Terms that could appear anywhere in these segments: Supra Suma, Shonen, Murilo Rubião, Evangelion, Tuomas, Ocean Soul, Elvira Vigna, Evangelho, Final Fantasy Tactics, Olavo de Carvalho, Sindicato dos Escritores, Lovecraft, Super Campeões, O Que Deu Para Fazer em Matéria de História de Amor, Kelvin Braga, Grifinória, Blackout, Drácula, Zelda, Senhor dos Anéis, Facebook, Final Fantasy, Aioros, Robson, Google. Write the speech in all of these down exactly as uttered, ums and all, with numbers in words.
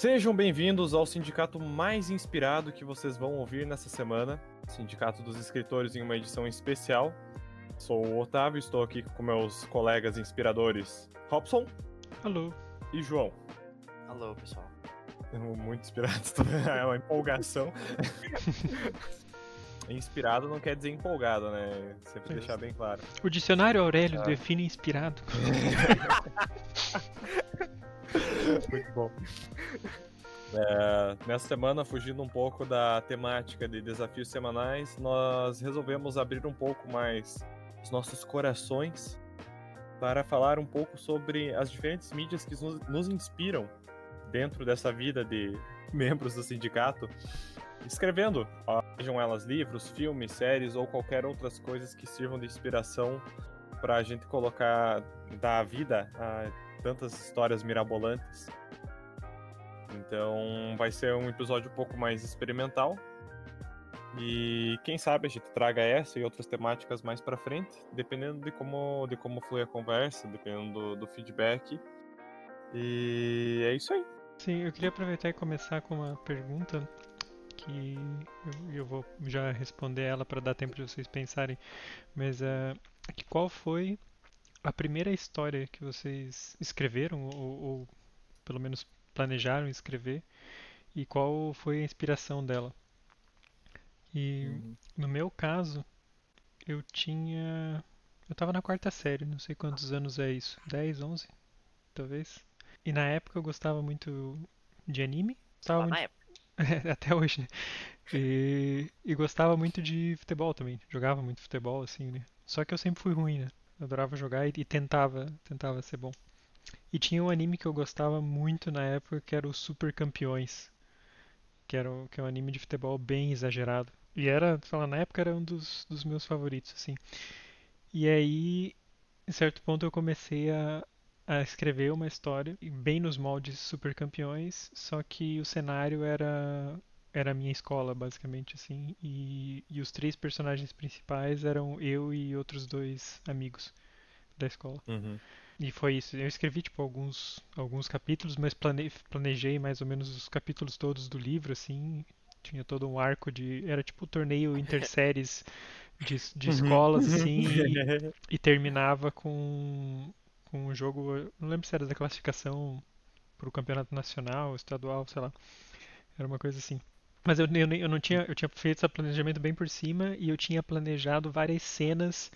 Sejam bem-vindos ao sindicato mais inspirado que vocês vão ouvir nessa semana, Sindicato dos Escritores em uma edição especial. Sou o Otávio, estou aqui com meus colegas inspiradores Robson. Alô. E João. Alô, pessoal. Muito inspirado, é uma empolgação. Inspirado não quer dizer empolgado, né? Sempre é deixar bem claro. O dicionário Aurélio ah. define inspirado. Muito bom. É, nessa semana, fugindo um pouco da temática de desafios semanais, nós resolvemos abrir um pouco mais os nossos corações para falar um pouco sobre as diferentes mídias que nos, nos inspiram dentro dessa vida de membros do sindicato, escrevendo, sejam elas livros, filmes, séries ou qualquer outras coisas que sirvam de inspiração para a gente colocar da vida a tantas histórias mirabolantes. Então vai ser um episódio um pouco mais experimental e quem sabe a gente traga essa e outras temáticas mais pra frente, dependendo de como, de como flui a conversa, dependendo do, do feedback. E é isso aí. Sim, eu queria aproveitar e começar com uma pergunta que eu, eu vou já responder ela pra dar tempo de vocês pensarem, mas uh, qual foi a primeira história que vocês escreveram, ou, ou pelo menos planejaram escrever, e qual foi a inspiração dela? E uhum. no meu caso, eu tinha... eu tava na quarta série, não sei quantos anos é isso, dez, onze, talvez. E na época eu gostava muito de anime. Gostava muito... na época. Até hoje, né? E... e gostava muito de futebol também, jogava muito futebol, assim, né? Só que eu sempre fui ruim, né? Adorava jogar e, e tentava, tentava ser bom. E tinha um anime que eu gostava muito na época, que era o Super Campeões. Que, era um, que é um anime de futebol bem exagerado. E era, sei lá, na época era um dos, dos meus favoritos, assim. E aí, em certo ponto, eu comecei a, a escrever uma história, bem nos moldes Super Campeões, só que o cenário era... era a minha escola, basicamente, assim, e, e os três personagens principais eram eu e outros dois amigos da escola. Uhum. E foi isso. Eu escrevi, tipo, alguns, alguns capítulos, mas plane, planejei mais ou menos os capítulos todos do livro, assim, tinha todo um arco de... era tipo um torneio interséries de, de escolas, assim, e, e terminava com, com um jogo, não lembro se era da classificação pro campeonato nacional, estadual, sei lá, era uma coisa assim. Mas eu, eu, eu não tinha, eu tinha feito esse planejamento bem por cima e eu tinha planejado várias cenas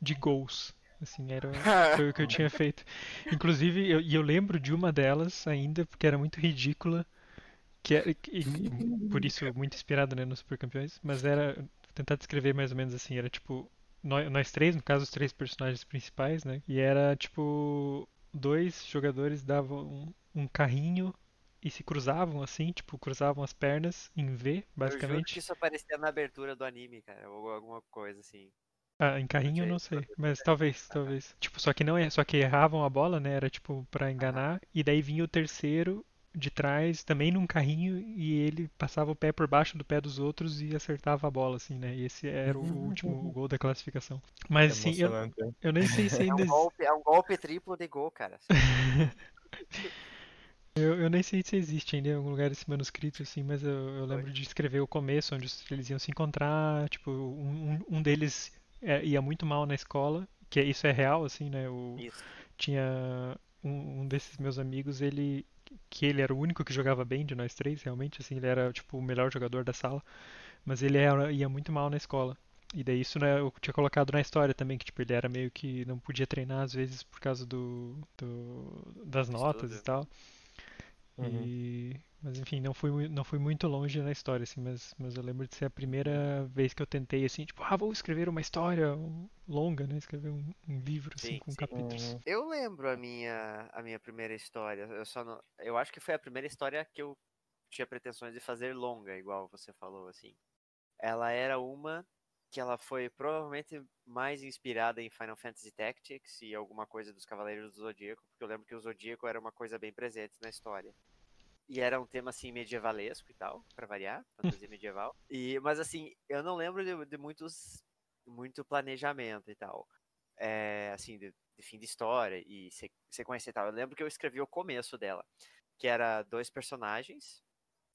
de gols, assim, era foi o que eu tinha feito. Inclusive, eu, e eu lembro de uma delas ainda, porque era muito ridícula, que era, e, por isso muito inspirado, né, nos Super Campeões, mas era, vou tentar descrever mais ou menos assim, era tipo, nós, nós três, no caso os três personagens principais, né, e era tipo, dois jogadores davam um, um carrinho e se cruzavam assim, tipo, cruzavam as pernas em V, basicamente. Eu juro que isso aparecia na abertura do anime, cara, ou alguma coisa assim. Ah, em carrinho eu não sei, mas talvez, talvez. Tipo, só que não é, só que erravam a bola, né, era tipo pra enganar, e daí vinha o terceiro de trás, também num carrinho, e ele passava o pé por baixo do pé dos outros e acertava a bola, assim, né? E esse era o último gol da classificação. Mas, assim, eu, eu nem sei se ainda... É um golpe, é um golpe triplo de gol, cara. Eu, eu nem sei se existe ainda em algum lugar esse manuscrito, assim, mas eu, eu lembro de escrever o começo, onde eles iam se encontrar, tipo, um, um deles ia muito mal na escola, que isso é real, assim, né, o, isso. Tinha um, um desses meus amigos, ele, que ele era o único que jogava bem de nós três, realmente, assim, ele era, tipo, o melhor jogador da sala, mas ele era, ia muito mal na escola. E daí isso, né, eu tinha colocado na história também, que tipo, ele era meio que não podia treinar, às vezes, por causa do, do das notas e tal. Uhum. E... mas enfim, não fui, não fui muito longe na história, assim, mas, mas eu lembro de ser a primeira vez que eu tentei, assim, tipo, ah, vou escrever uma história longa, né, escrever um, um livro, assim, sim, com sim. capítulos. Eu lembro a minha, a minha primeira história, eu só não... eu acho que foi a primeira história que eu tinha pretensões de fazer longa, igual você falou, assim. Ela era uma que ela foi provavelmente mais inspirada em Final Fantasy Tactics e alguma coisa dos Cavaleiros do Zodíaco, porque eu lembro que o Zodíaco era uma coisa bem presente na história. E era um tema, assim, medievalesco e tal, pra variar, fantasia medieval. E, mas, assim, eu não lembro de, de muitos, muito planejamento e tal, é, assim, de, de fim de história e sequência e tal. Eu lembro que eu escrevi o começo dela, que era dois personagens,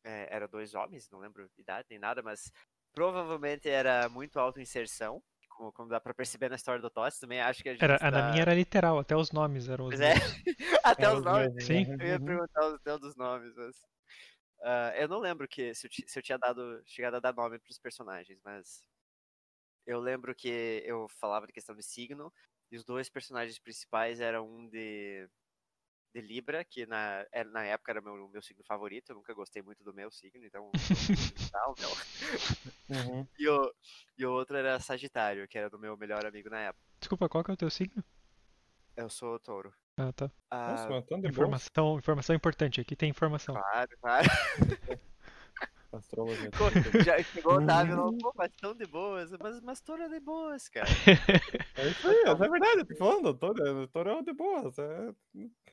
é, eram dois homens, não lembro a idade nem nada, mas provavelmente era muito auto-inserção, como, como dá pra perceber na história do Tots também, acho que a gente era, tá... Na minha era literal, até os nomes eram os pois nomes. É, até era os nomes, nomes. Sim. Eu ia perguntar até os nomes, mas... Uh, eu não lembro que, se, eu, se eu tinha dado, chegado a dar nome pros personagens, mas... Eu lembro que eu falava de questão de signo, e os dois personagens principais eram um de, de Libra, que na, era, na época era o meu, meu signo favorito, eu nunca gostei muito do meu signo, então... tal, meu. Uhum. E, o, e o outro era Sagitário, que era do meu melhor amigo na época. Desculpa, qual que é o teu signo? Eu sou o touro. Ah, tá. Ah, Nossa, mas tão de informação, informação importante, aqui tem informação. Claro, claro. Astrologia. Já chegou o Otávio e falou, pô, mas tão de boas, mas, mas touro é de boas, cara. É isso aí, é verdade, eu tô falando, touro, touro é de boas. É...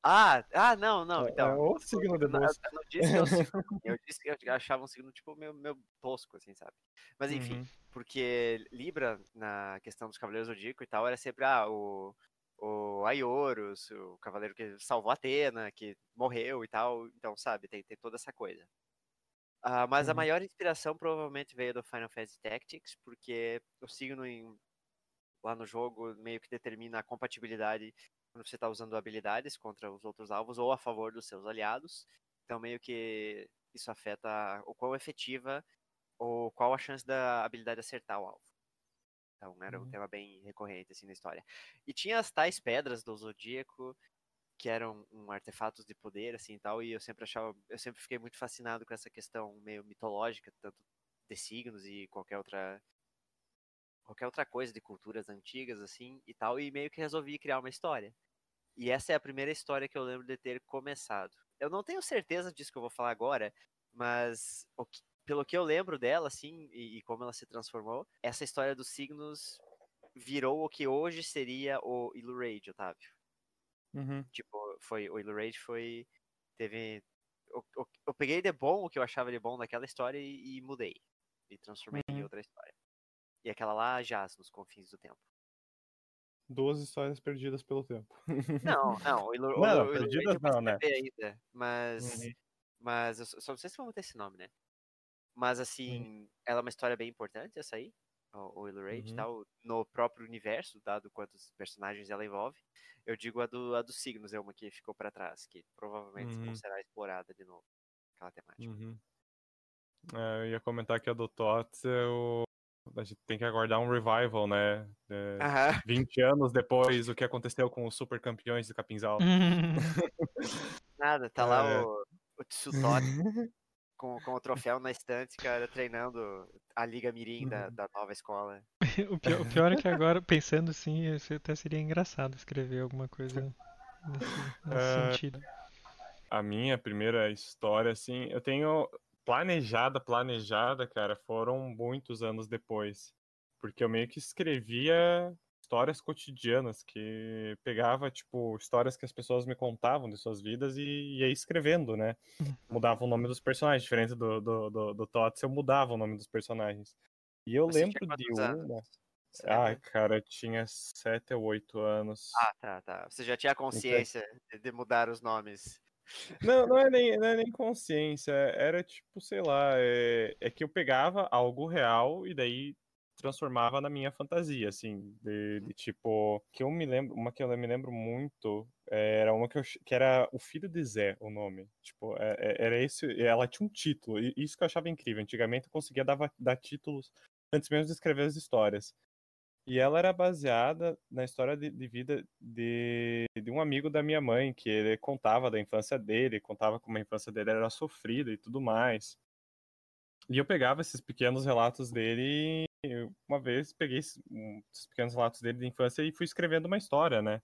Ah, ah, não, não, então. É o signo de boas. Eu, eu não disse que eu, signo, eu disse que eu achava um signo tipo meu, meu tosco, assim, sabe? Mas enfim, uhum. Porque Libra, na questão dos Cavaleiros do Zodíaco e tal, era sempre, ah, o... o Aioros, o cavaleiro que salvou Atena, que morreu e tal, então, sabe, tem, tem toda essa coisa. Uh, mas uhum. A maior inspiração provavelmente veio do Final Fantasy Tactics, porque o signo em, lá no jogo meio que determina a compatibilidade quando você está usando habilidades contra os outros alvos ou a favor dos seus aliados, então meio que isso afeta o quão efetiva ou qual a chance da habilidade acertar o alvo. Então era um tema bem recorrente assim na história. E tinha as tais pedras do Zodíaco, que eram um artefatos de poder assim e tal, e eu sempre achava, eu sempre fiquei muito fascinado com essa questão meio mitológica, tanto de signos e qualquer outra qualquer outra coisa de culturas antigas assim e tal, e meio que resolvi criar uma história. E essa é a primeira história que eu lembro de ter começado. Eu não tenho certeza disso que eu vou falar agora, mas o que pelo que eu lembro dela, assim, e, e como ela se transformou, essa história dos signos virou o que hoje seria o Ilu Raid, Otávio. Uhum. Tipo, foi, o Ilu Raid foi... Teve... Eu, eu, eu peguei de bom o que eu achava de bom naquela história e, e mudei. E transformei uhum. em outra história. E aquela lá jaz nos confins do tempo. Duas histórias perdidas pelo tempo. Não, não. O Ilu, não, o, o perdidas não, né? Ainda, mas... Uhum. Mas eu só não sei se vou manter esse nome, né? Mas, assim, uhum. ela é uma história bem importante, essa aí, o Ilu Raid e tal, no próprio universo, dado quantos personagens ela envolve. Eu digo a, do, a dos signos, é uma que ficou pra trás, que provavelmente uhum. será explorada de novo, aquela temática. Uhum. É, eu ia comentar que a do Tots, eu... a gente tem que aguardar um revival, né? É, uhum. vinte anos depois, o que aconteceu com os Super Campeões de Capinzal. Uhum. Nada, tá é... lá o, o Tsutori. Com, com o troféu na estante, cara, treinando a Liga Mirim da, da nova escola. o, pior, o pior é que agora, pensando assim, até seria engraçado escrever alguma coisa nesse, nesse uh, sentido. A minha primeira história, assim, eu tenho planejada, planejada, cara, foram muitos anos depois. Porque eu meio que escrevia histórias cotidianas, que pegava, tipo, histórias que as pessoas me contavam de suas vidas e ia escrevendo, né? Mudava o nome dos personagens, diferente do, do, do, do Tots, eu mudava o nome dos personagens. E eu Você lembro de uma... Ah, cara, eu tinha sete ou oito anos. Ah, tá, tá. Você já tinha consciência então... de mudar os nomes. Não, não é nem, não é nem consciência, era tipo, sei lá, é, é que eu pegava algo real e daí... transformava na minha fantasia, assim, de, de tipo, que eu me lembro, uma que eu me lembro muito, é, era uma que, eu, que era o filho de Zé, o nome, tipo, é, era esse, ela tinha um título, e isso que eu achava incrível, antigamente eu conseguia dar, dar títulos antes mesmo de escrever as histórias, e ela era baseada na história de, de vida de, de um amigo da minha mãe, que ele contava da infância dele, contava como a infância dele era sofrida e tudo mais. E eu pegava esses pequenos relatos dele e uma vez peguei esses pequenos relatos dele de infância e fui escrevendo uma história, né?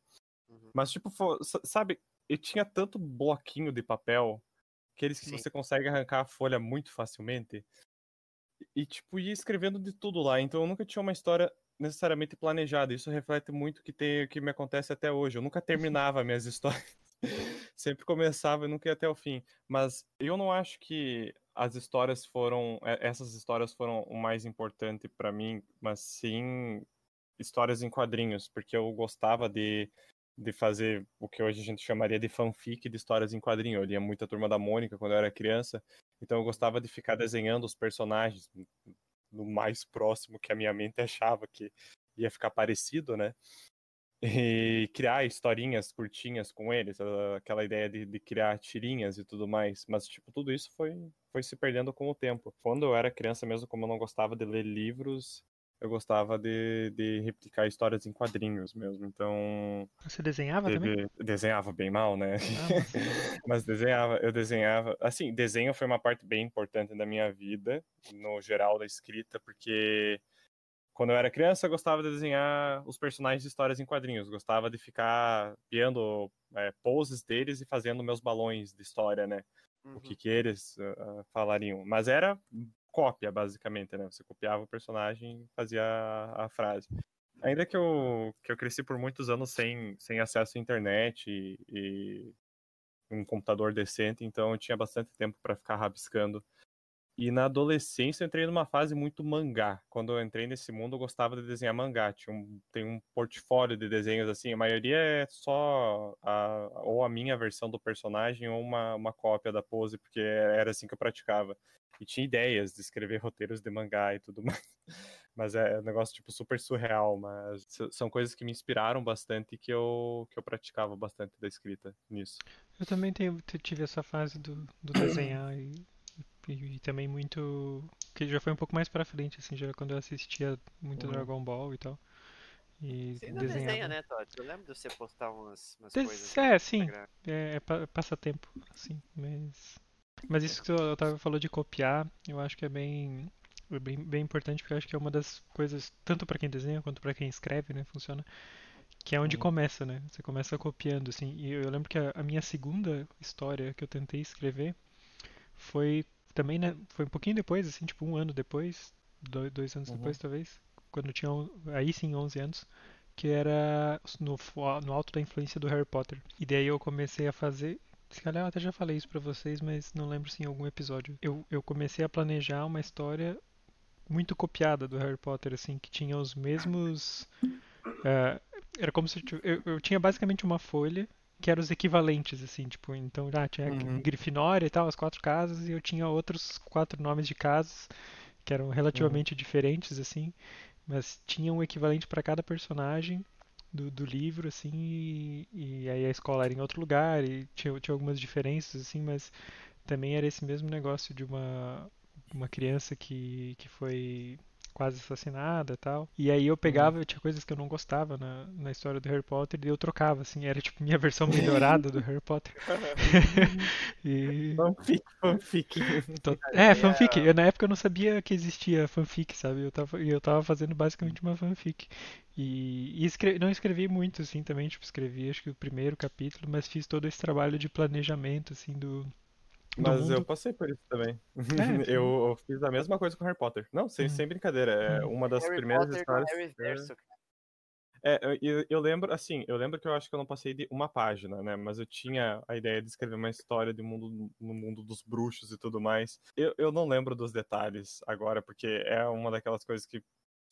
Uhum. Mas, tipo, foi, sabe, eu tinha tanto bloquinho de papel, aqueles que Sim. você consegue arrancar a folha muito facilmente, e, tipo, ia escrevendo de tudo lá. Então eu nunca tinha uma história necessariamente planejada. Isso reflete muito o que, tem, que me acontece até hoje. Eu nunca terminava minhas histórias. Sempre começava e nunca ia até o fim. Mas eu não acho que... As histórias foram, essas histórias foram o mais importante pra mim, mas sim histórias em quadrinhos, porque eu gostava de, de fazer o que hoje a gente chamaria de fanfic de histórias em quadrinho. Eu lia muita Turma da Mônica quando eu era criança, então eu gostava de ficar desenhando os personagens no mais próximo que a minha mente achava que ia ficar parecido, né? E criar historinhas curtinhas com eles, aquela ideia de, de criar tirinhas e tudo mais. Mas, tipo, tudo isso foi, foi se perdendo com o tempo. Quando eu era criança mesmo, como eu não gostava de ler livros, eu gostava de, de replicar histórias em quadrinhos mesmo, então... Você desenhava teve... também? Desenhava bem mal, né? Ah, mas... mas desenhava, eu desenhava... Assim, desenho foi uma parte bem importante da minha vida, no geral da escrita, porque... Quando eu era criança, eu gostava de desenhar os personagens de histórias em quadrinhos. Gostava de ficar criando é, poses deles e fazendo meus balões de história, né? Uhum. O que que eles uh, falariam. Mas era cópia, basicamente, né? Você copiava o personagem e fazia a, a frase. Ainda que eu, que eu cresci por muitos anos sem, sem acesso à internet e, e um computador decente, então eu tinha bastante tempo para ficar rabiscando. E na adolescência eu entrei numa fase muito mangá. Quando eu entrei nesse mundo eu gostava de desenhar mangá. Tinha um, tem um portfólio de desenhos assim. A maioria é só a, ou a minha versão do personagem ou uma, uma cópia da pose, porque era assim que eu praticava. E tinha ideias de escrever roteiros de mangá e tudo mais. Mas é um negócio tipo super surreal. Mas são coisas que me inspiraram bastante e que eu, que eu praticava bastante da escrita nisso. Eu também tenho, tive essa fase do, do desenhar e... E, e também muito... Que já foi um pouco mais pra frente, assim, já quando eu assistia muito uhum. Dragon Ball e tal. E você ainda desenhava. Desenha, né, Todd? Eu lembro de você postar umas, umas Des... coisas... É, sim. É, é, é passatempo, assim. Mas mas isso que o Otávio falou de copiar, eu acho que é bem, bem, bem importante, porque eu acho que é uma das coisas, tanto pra quem desenha quanto pra quem escreve, né, funciona, que é onde uhum. começa, né? Você começa copiando, assim. E eu lembro que a, a minha segunda história que eu tentei escrever foi... Também, né, foi um pouquinho depois, assim, tipo um ano depois, dois, dois anos uhum. depois, talvez, quando eu tinha, aí sim, onze anos, que era no, no alto da influência do Harry Potter. E daí eu comecei a fazer, se calhar eu até já falei isso pra vocês, mas não lembro se em algum episódio. Eu, eu comecei a planejar uma história muito copiada do Harry Potter, assim, que tinha os mesmos... Uh, era como se eu, tivesse, eu, eu tinha basicamente uma folha, que eram os equivalentes, assim, tipo, então, ah, tinha uhum. Grifinória e tal, as quatro casas, e eu tinha outros quatro nomes de casas, que eram relativamente uhum. diferentes, assim, mas tinha um equivalente para cada personagem do, do livro, assim, e, e aí a escola era em outro lugar, e tinha, tinha algumas diferenças, assim, mas também era esse mesmo negócio de uma, uma criança que, que foi... quase assassinada e tal. E aí eu pegava, uhum. tinha coisas que eu não gostava na, na história do Harry Potter e eu trocava, assim, era tipo minha versão melhorada do Harry Potter. e... Fanfic, fanfic. Tô... É, fanfic. Eu, na época eu não sabia que existia fanfic, sabe? Eu tava, eu tava fazendo basicamente uma fanfic. E, e escre... não escrevi muito, assim, também, tipo, escrevi acho que o primeiro capítulo, mas fiz todo esse trabalho de planejamento, assim, do... Mas eu passei por isso também. É, eu, eu fiz a mesma coisa com Harry Potter. Não, sem, hum. sem brincadeira. É uma das Harry primeiras Potter histórias. Com é, é eu, eu lembro, assim, eu lembro que eu acho que eu não passei de uma página, né? Mas eu tinha a ideia de escrever uma história de mundo, no mundo dos bruxos e tudo mais. Eu, eu não lembro dos detalhes agora, porque é uma daquelas coisas que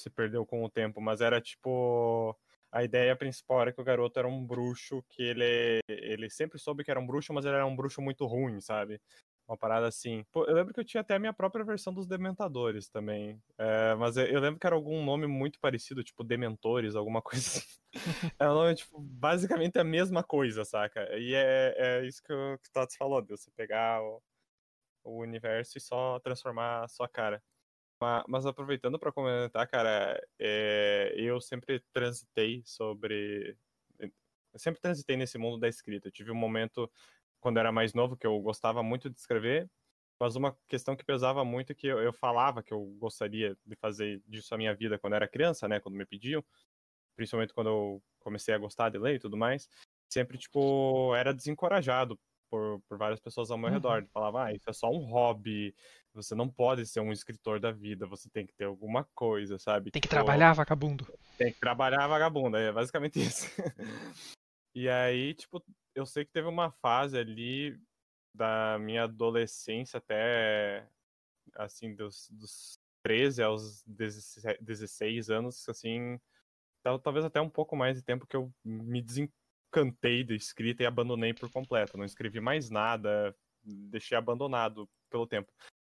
se perdeu com o tempo, mas era tipo. A ideia principal era que o garoto era um bruxo, que ele, ele sempre soube que era um bruxo, mas ele era um bruxo muito ruim, sabe? Uma parada assim. Pô, eu lembro que eu tinha até a minha própria versão dos Dementadores também. É, mas eu lembro que era algum nome muito parecido, tipo Dementores, alguma coisa assim. Era um nome, tipo, basicamente a mesma coisa, saca? E é, é isso que o Tots falou, de você pegar o, o universo e só transformar a sua cara. Mas aproveitando para comentar, cara, é, eu sempre transitei sobre... Eu sempre transitei nesse mundo da escrita. Eu tive um momento, quando eu era mais novo, que eu gostava muito de escrever, mas uma questão que pesava muito é que eu, eu falava que eu gostaria de fazer disso a minha vida quando eu era criança, né, quando me pediam, principalmente quando eu comecei a gostar de ler e tudo mais, sempre, tipo, era desencorajado. Por, por várias pessoas ao meu uhum. redor, falava, ah, isso é só um hobby, você não pode ser um escritor da vida, você tem que ter alguma coisa, sabe? Tem que tipo, trabalhar, vagabundo. Tem que trabalhar, vagabundo, é basicamente isso. E aí, tipo, eu sei que teve uma fase ali da minha adolescência até, assim, dos, dos treze aos dezesseis anos, assim, talvez até um pouco mais de tempo que eu me desenvolvi. cantei da escrita e abandonei por completo. Não escrevi mais nada, deixei abandonado pelo tempo.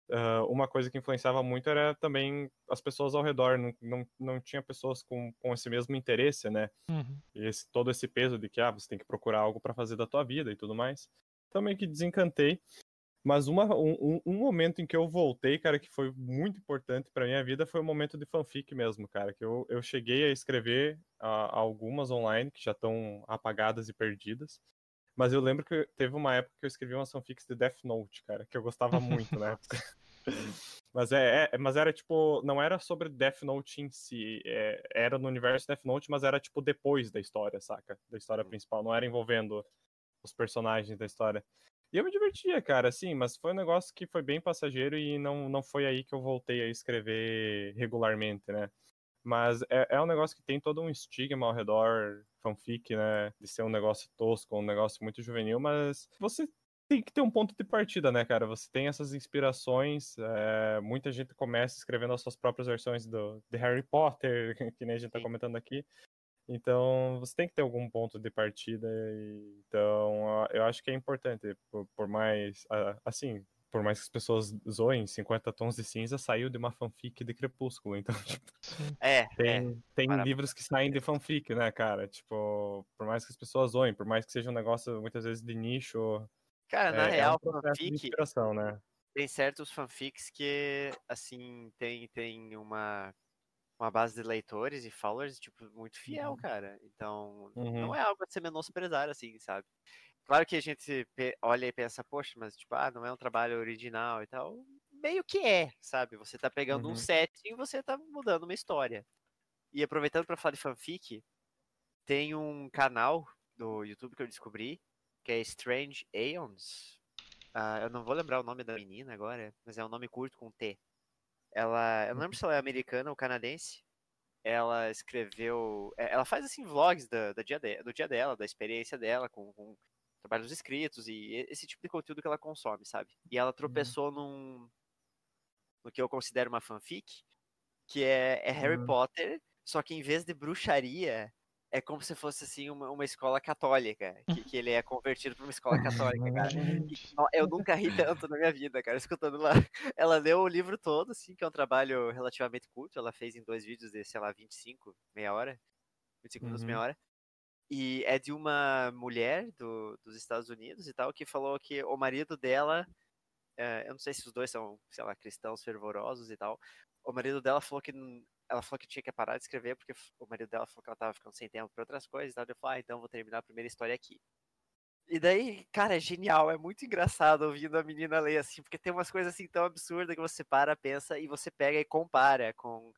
Uh, uma coisa que influenciava muito era também as pessoas ao redor. Não, não, não tinha pessoas com, com esse mesmo interesse, né? Uhum. Esse, todo esse peso de que ah, você tem que procurar algo para fazer da tua vida e tudo mais. Então meio que desencantei. Mas uma, um, um momento em que eu voltei, cara, que foi muito importante pra minha vida, foi o momento de fanfic mesmo, cara. Que eu, eu cheguei a escrever uh, algumas online, que já estão apagadas e perdidas. Mas eu lembro que teve uma época que eu escrevi umas fanfics de Death Note, cara, que eu gostava muito na época. Mas, é, é, mas era tipo, não era sobre Death Note em si, é, era no universo Death Note, mas era tipo depois da história, saca? Da história principal, não era envolvendo os personagens da história. E eu me divertia, cara, assim, mas foi um negócio que foi bem passageiro e não, não foi aí que eu voltei a escrever regularmente, né? Mas é, é um negócio que tem todo um estigma ao redor, fanfic, né? De ser um negócio tosco, um negócio muito juvenil, mas você tem que ter um ponto de partida, né, cara? Você tem essas inspirações, é, muita gente começa escrevendo as suas próprias versões do, de Harry Potter, que nem a gente tá comentando aqui. Então, você tem que ter algum ponto de partida, então eu acho que é importante, por, por mais, assim, por mais que as pessoas zoem, cinquenta tons de cinza saiu de uma fanfic de Crepúsculo, então, tipo, é, tem, é. tem livros que saem de fanfic, né, cara, tipo, por mais que as pessoas zoem, por mais que seja um negócio, muitas vezes, de nicho, cara, é, na real, é um fanfic, de inspiração, né? Tem certos fanfics que, assim, tem, tem uma... uma base de leitores e followers, tipo, muito fiel, uhum. cara. Então, uhum. não é algo a ser menosprezar, assim, sabe? Claro que a gente olha e pensa, poxa, mas, tipo, ah, não é um trabalho original e tal. Meio que é, sabe? Você tá pegando uhum. um setting e você tá mudando uma história. E aproveitando pra falar de fanfic, tem um canal do YouTube que eu descobri, que é Strange Aeons. Ah, eu não vou lembrar o nome da menina agora, mas é um nome curto com T. Ela, eu não lembro se ela é americana ou canadense. Ela escreveu... Ela faz, assim, vlogs do, do, dia, de, do dia dela, da experiência dela, com, com trabalhos escritos e esse tipo de conteúdo que ela consome, sabe? E ela tropeçou uhum. num... no que eu considero uma fanfic, que é, é Harry uhum. Potter, só que em vez de bruxaria, é como se fosse, assim, uma, uma escola católica, que, que ele é convertido pra uma escola católica, cara. E eu nunca ri tanto na minha vida, cara, escutando lá. Ela leu o livro todo, assim, que é um trabalho relativamente curto, ela fez em dois vídeos de, sei lá, vinte e cinco, meia hora, vinte e cinco minutos, uhum. meia hora. E é de uma mulher do, dos Estados Unidos e tal, que falou que o marido dela, é, eu não sei se os dois são, sei lá, cristãos fervorosos e tal, o marido dela falou que... Ela falou que tinha que parar de escrever, porque o marido dela falou que ela tava ficando sem tempo pra outras coisas, e tal. Eu falei, ah, então vou terminar a primeira história aqui. E daí, cara, é genial, é muito engraçado ouvindo a menina ler, assim, porque tem umas coisas, assim, tão absurdas que você para, pensa, e você pega e compara com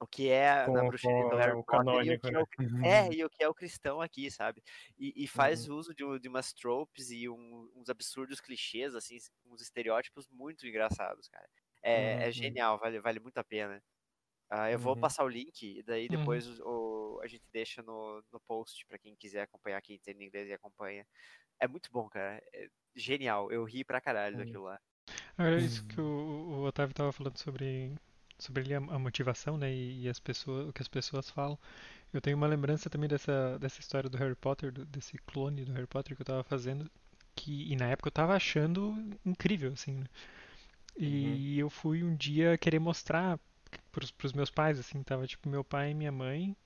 o que é com, na bruxaria do Harry Potter, e o que é, o, é, e o que é o cristão aqui, sabe? E, e faz uhum. uso de, de umas tropes e um, uns absurdos clichês, assim, uns estereótipos muito engraçados, cara. É, uhum. é genial, vale, vale muito a pena. Uh, eu uhum. vou passar o link, e daí depois uhum. o, o, a gente deixa no, no post pra quem quiser acompanhar, quem entende inglês e acompanha. É muito bom, cara. É genial. Eu ri pra caralho uhum. daquilo lá. Era isso que o, o Otávio tava falando sobre, sobre a, a motivação, né, e, e as pessoas, o que as pessoas falam. Eu tenho uma lembrança também dessa, dessa história do Harry Potter, do, desse clone do Harry Potter que eu tava fazendo, que, e na época eu tava achando incrível, assim, né? E uhum. eu fui um dia querer mostrar Pros, pros meus pais, assim, tava tipo meu pai e minha mãe,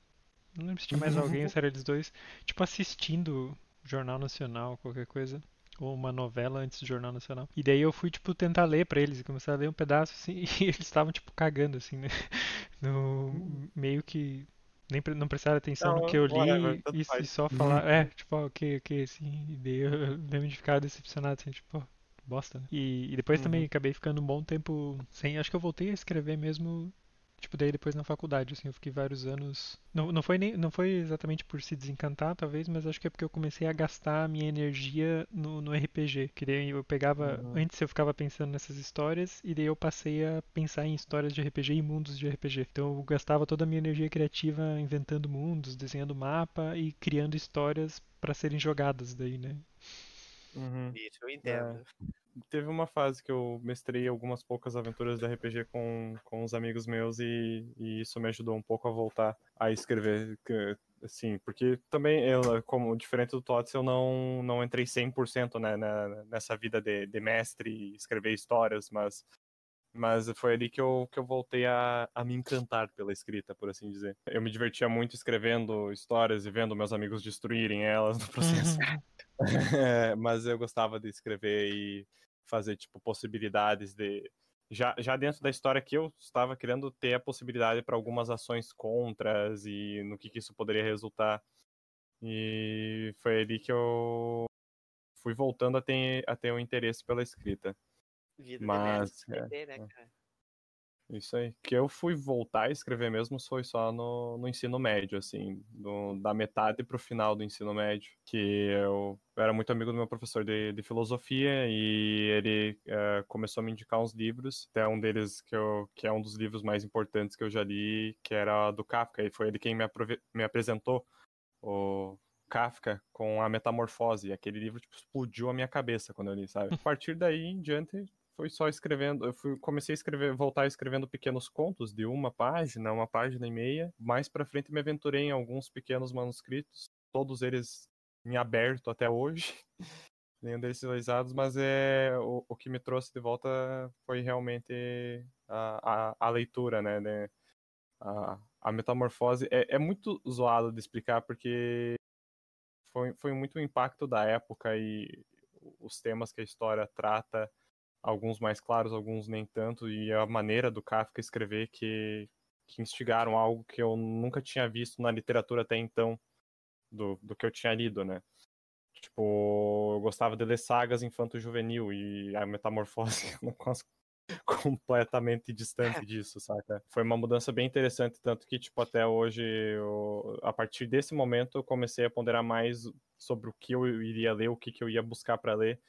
não lembro se tinha mais alguém, ou se era eles dois, tipo assistindo Jornal Nacional, qualquer coisa, ou uma novela antes do Jornal Nacional, e daí eu fui, tipo, tentar ler pra eles, e comecei a ler um pedaço, assim, e eles estavam, tipo, cagando, assim, né, no, meio que nem pre- não prestaram atenção não, no que eu li, e, e só falar, é, tipo, ó, ok, ok, assim, e daí eu lembro de ficar decepcionado, assim, tipo, ó, bosta, né? E, e depois uhum. também acabei ficando um bom tempo sem... Acho que eu voltei a escrever mesmo, tipo, daí depois na faculdade, assim, eu fiquei vários anos... Não, não, foi, nem, não foi exatamente por se desencantar, talvez, mas acho que é porque eu comecei a gastar a minha energia no, no R P G, que daí eu pegava... Uhum. Antes eu ficava pensando nessas histórias, e daí eu passei a pensar em histórias de R P G e mundos de R P G. Então eu gastava toda a minha energia criativa inventando mundos, desenhando mapa e criando histórias pra serem jogadas daí, né? Uhum. Isso, eu entendo. É. Teve uma fase que eu mestrei algumas poucas aventuras de R P G com, com os amigos meus e, e isso me ajudou um pouco a voltar a escrever. assim, porque também, eu, como diferente do Tots, eu não, não entrei cem por cento né, na, nessa vida de, de mestre e escrever histórias, mas, mas foi ali que eu, que eu voltei a, a me encantar pela escrita, por assim dizer. Eu me divertia muito escrevendo histórias e vendo meus amigos destruírem elas no processo. é, mas eu gostava de escrever e fazer, tipo, possibilidades de... Já, já dentro da história que eu estava querendo ter a possibilidade para algumas ações contras e no que, que isso poderia resultar. E foi ali que eu fui voltando a ter, a ter um interesse pela escrita. Vida Mas, de mestre, é, né, cara? Isso aí. Que eu fui voltar a escrever mesmo foi só no, no ensino médio, assim, do, da metade pro final do ensino médio, que eu era muito amigo do meu professor de, de filosofia e ele uh, começou a me indicar uns livros, até um deles que, eu, que é um dos livros mais importantes que eu já li, que era do Kafka, e foi ele quem me, aprove- me apresentou o Kafka com a Metamorfose, e aquele livro tipo, explodiu a minha cabeça quando eu li, sabe? A partir daí em diante... Foi só escrevendo, eu fui, comecei a escrever, voltar escrevendo pequenos contos de uma página, uma página e meia. Mais pra frente me aventurei em alguns pequenos manuscritos, todos eles em aberto até hoje, nenhum deles realizados, mas é, o, o que me trouxe de volta foi realmente a, a, a leitura, né? né a, a metamorfose é, é muito zoado de explicar, porque foi, foi muito o impacto da época e os temas que a história trata, alguns mais claros, alguns nem tanto, e a maneira do Kafka escrever que, que instigaram algo que eu nunca tinha visto na literatura até então, do, do que eu tinha lido, né? Tipo, eu gostava de ler sagas infanto-juvenil, e a Metamorfose é um negócio completamente distante disso, saca? Foi uma mudança bem interessante, tanto que, tipo, até hoje, eu, a partir desse momento, eu comecei a ponderar mais sobre o que eu iria ler, o que, que eu ia buscar pra ler,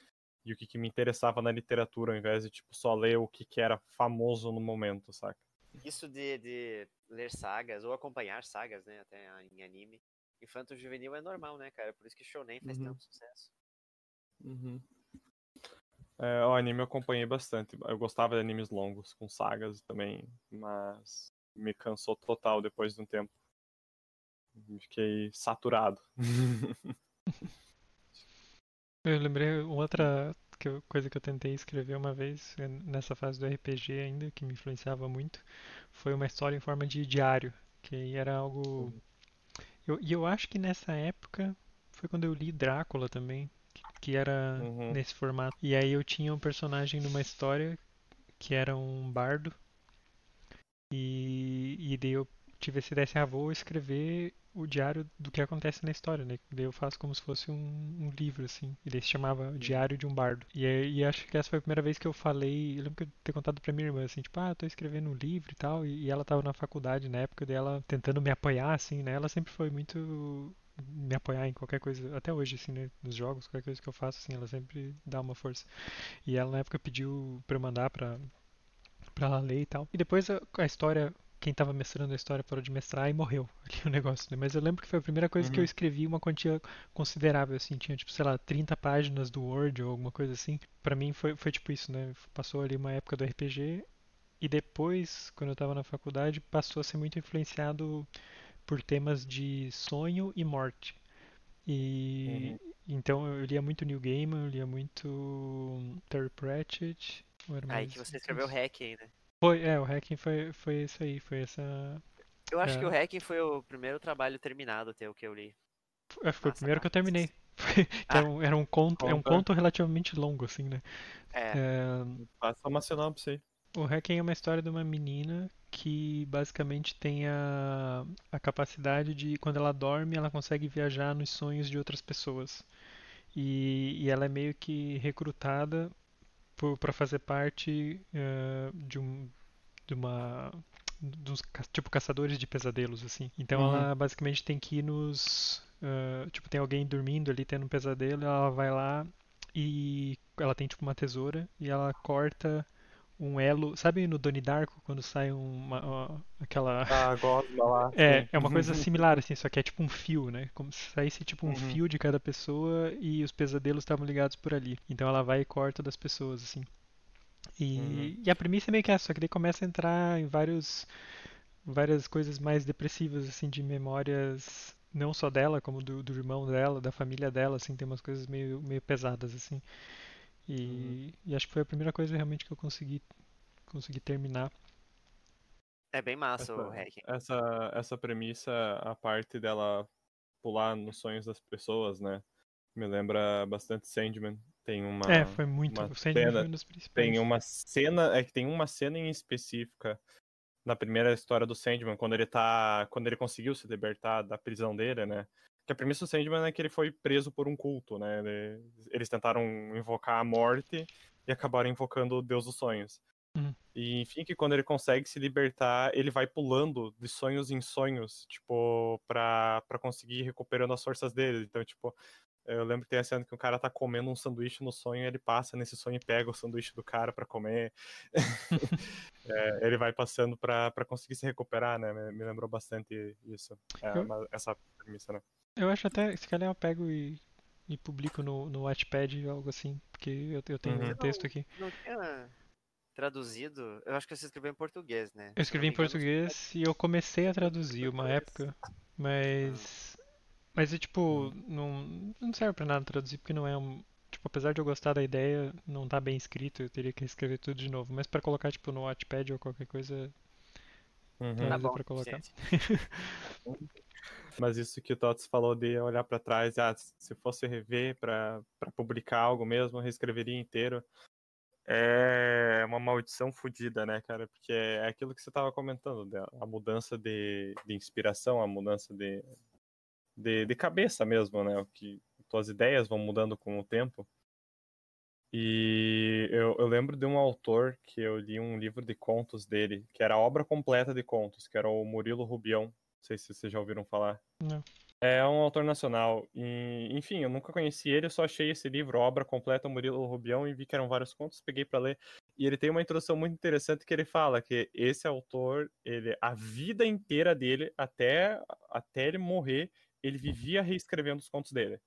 e o que, que me interessava na literatura, ao invés de tipo, só ler o que, que era famoso no momento, saca? Isso de, de ler sagas, ou acompanhar sagas, né, até em anime, infanto-juvenil é normal, né, cara? Por isso que Shonen faz uhum. tanto sucesso. Uhum. É, o anime eu acompanhei bastante. Eu gostava de animes longos, com sagas também, mas me cansou total depois de um tempo. Fiquei saturado. Eu lembrei outra coisa que eu tentei escrever uma vez, nessa fase do R P G ainda, que me influenciava muito, foi uma história em forma de diário, que era algo... E eu, eu acho que nessa época foi quando eu li Drácula também, que, que era uhum. nesse formato. E aí eu tinha um personagem numa história que era um bardo, e, e daí eu tive esse ideia, ah, vou escrever o diário do que acontece na história, né? Daí eu faço como se fosse um, um livro, assim. E daí se chamava Diário de um Bardo. E, e acho que essa foi a primeira vez que eu falei... Eu lembro que eu ter contado pra minha irmã, assim, tipo... Ah, tô escrevendo um livro e tal. E, e ela tava na faculdade na época, daí ela tentando me apoiar, assim, né? Ela sempre foi muito... me apoiar em qualquer coisa, até hoje, assim, né, nos jogos, qualquer coisa que eu faço, assim, ela sempre dá uma força. E ela, na época, pediu pra eu mandar pra, pra ela ler e tal. E depois a, a história... Quem estava mestrando a história parou de mestrar e morreu ali o negócio, né? Mas eu lembro que foi a primeira coisa uhum. que eu escrevi, uma quantia considerável, assim. Tinha, tipo, sei lá, trinta páginas do Word ou alguma coisa assim. Pra mim foi, foi tipo isso, né? Passou ali uma época do R P G e depois, quando eu tava na faculdade, passou a ser muito influenciado por temas de sonho e morte. E... Uhum. Então eu lia muito New Gaiman, eu lia muito Terry Pratchett. Aí que você escreveu Hacking, né? Foi, é, o Hacking foi, foi isso aí, foi essa... Eu acho é. que o Hacking foi o primeiro trabalho terminado teu que eu li. Acho que foi o primeiro que eu terminei. Foi, que ah. era, um, era um conto, é um conto relativamente longo, assim, né? É. Passa uma sinopse aí. O Hacking é uma história de uma menina que basicamente tem a, a capacidade de, quando ela dorme, ela consegue viajar nos sonhos de outras pessoas. E, e ela é meio que recrutada... para fazer parte uh, de um de uma dos tipo caçadores de pesadelos, assim. Então uhum. ela basicamente tem que ir nos uh, tipo, tem alguém dormindo ali tendo um pesadelo, ela vai lá e ela tem tipo uma tesoura e ela corta um elo, sabe, no Donnie Darko, quando sai uma, uma aquela ah, gosma lá. É, sim. É uma coisa similar, assim, só que é tipo um fio, né? Como se saísse tipo um uhum. fio de cada pessoa e os pesadelos estavam ligados por ali. Então ela vai e corta das pessoas, assim. E, uhum. e a premissa é meio que essa, só que daí começa a entrar em vários várias coisas mais depressivas, assim, de memórias não só dela, como do, do irmão dela, da família dela, assim, tem umas coisas meio, meio pesadas, assim. E, uhum. e acho que foi a primeira coisa realmente que eu consegui, consegui terminar. É bem massa essa, o Hacking. Essa, essa premissa, a parte dela pular nos sonhos das pessoas, né? Me lembra bastante Sandman. Tem uma, é, foi muito. Uma cena, foi um dos principais. Tem uma cena, é que tem uma cena em específica na primeira história do Sandman, quando ele tá, quando ele conseguiu se libertar da prisão dele, né? Que a premissa do Sandman é que ele foi preso por um culto, né? Ele, eles tentaram invocar a morte e acabaram invocando o Deus dos Sonhos. Uhum. E enfim, que quando ele consegue se libertar, ele vai pulando de sonhos em sonhos, tipo, pra, pra conseguir ir recuperando as forças dele. Então, tipo, eu lembro que tem a cena que o cara tá comendo um sanduíche no sonho, ele passa nesse sonho e pega o sanduíche do cara pra comer. é, ele vai passando pra, pra conseguir se recuperar, né? Me, me lembrou bastante isso. É, eu, uma, essa premissa, né? Eu acho até, se calhar eu pego e, e publico no, no Wattpad ou algo assim, porque eu, eu tenho uhum. um texto aqui. Não, não tinha traduzido? Eu acho que você escreveu em português, né? Eu escrevi em português e eu comecei a traduzir uma época, mas... Ah. Mas, tipo, não, não serve pra nada traduzir, porque não é um... Tipo, apesar de eu gostar da ideia, não tá bem escrito, eu teria que escrever tudo de novo. Mas pra colocar, tipo, no Wattpad ou qualquer coisa, uhum. tem nada tá pra colocar. Mas isso que o Tots falou de olhar pra trás, ah, se fosse rever pra, pra publicar algo mesmo, eu reescreveria inteiro. É uma maldição fodida, né, cara? Porque é aquilo que você tava comentando, a mudança de, de inspiração, a mudança de... De, de cabeça mesmo, né? Que tuas ideias vão mudando com o tempo. E eu, eu lembro de um autor que eu li um livro de contos dele, que era a obra completa de contos, que era o Murilo Rubião. Não sei se vocês já ouviram falar. Não. É um autor nacional. E, enfim, eu nunca conheci ele, eu só achei esse livro, a obra completa, Murilo Rubião, e vi que eram vários contos, peguei pra ler. E ele tem uma introdução muito interessante que ele fala que esse autor, ele, a vida inteira dele, até, até ele morrer, ele vivia reescrevendo os contos dele.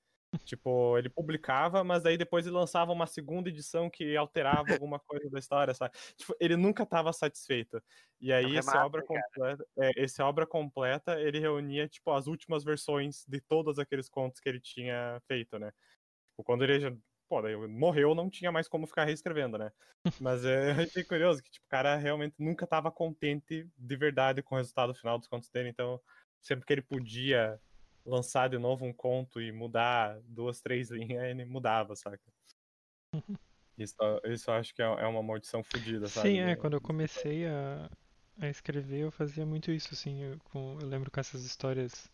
Tipo, ele publicava, mas aí depois ele lançava uma segunda edição que alterava alguma coisa da história, sabe? Tipo, ele nunca estava satisfeito. E aí, essa obra, completa, é, essa obra completa, ele reunia, tipo, as últimas versões de todos aqueles contos que ele tinha feito, né? Tipo, quando ele já... Pô, daí morreu, não tinha mais como ficar reescrevendo, né? Mas é, eu achei curioso que, tipo, o cara realmente nunca estava contente de verdade com o resultado final dos contos dele, então sempre que ele podia... lançar de novo um conto e mudar duas, três linhas, ele mudava, saca? Uhum. Isso, isso eu acho que é uma maldição fodida, sabe? Sim, é, quando eu comecei a, a escrever, eu fazia muito isso, assim, eu, com, eu lembro que essas histórias,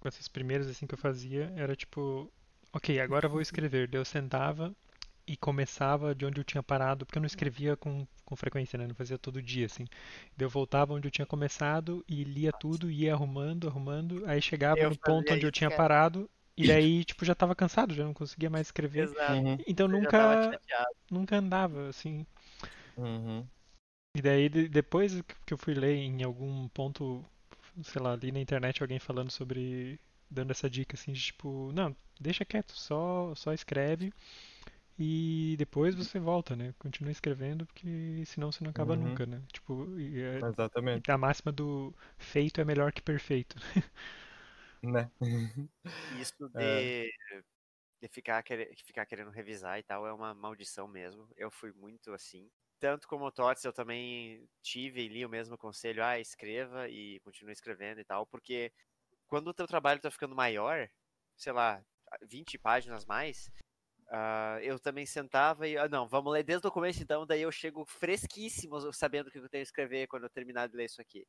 com essas primeiras, assim, que eu fazia, era tipo, ok, agora eu vou escrever, daí eu sentava e começava de onde eu tinha parado, porque eu não escrevia com, com frequência, né? Eu não fazia todo dia, assim. Daí eu voltava onde eu tinha começado e lia tudo, ia arrumando, arrumando, aí chegava eu no ponto onde eu tinha cara. parado e daí, tipo, já tava cansado, já não conseguia mais escrever. Exato. Então eu nunca nunca andava, assim. Uhum. E daí, de, depois que eu fui ler em algum ponto, sei lá, ali na internet, alguém falando sobre, dando essa dica, assim, de, tipo, não, deixa quieto, só, só escreve. E depois você volta, né? Continua escrevendo, porque senão você não acaba uhum. nunca, né? Tipo, e é, exatamente. A máxima do feito é melhor que perfeito. Né? Isso de, é. de ficar, quer, ficar querendo revisar e tal é uma maldição mesmo. Eu fui muito assim. Tanto como o Tots, eu também tive e li o mesmo conselho. Ah, escreva e continue escrevendo e tal. Porque quando o teu trabalho tá ficando maior, sei lá, vinte páginas mais... Uh, eu também sentava e, ah, não, vamos ler desde o começo então, daí eu chego fresquíssimo sabendo o que eu tenho que escrever quando eu terminar de ler isso aqui.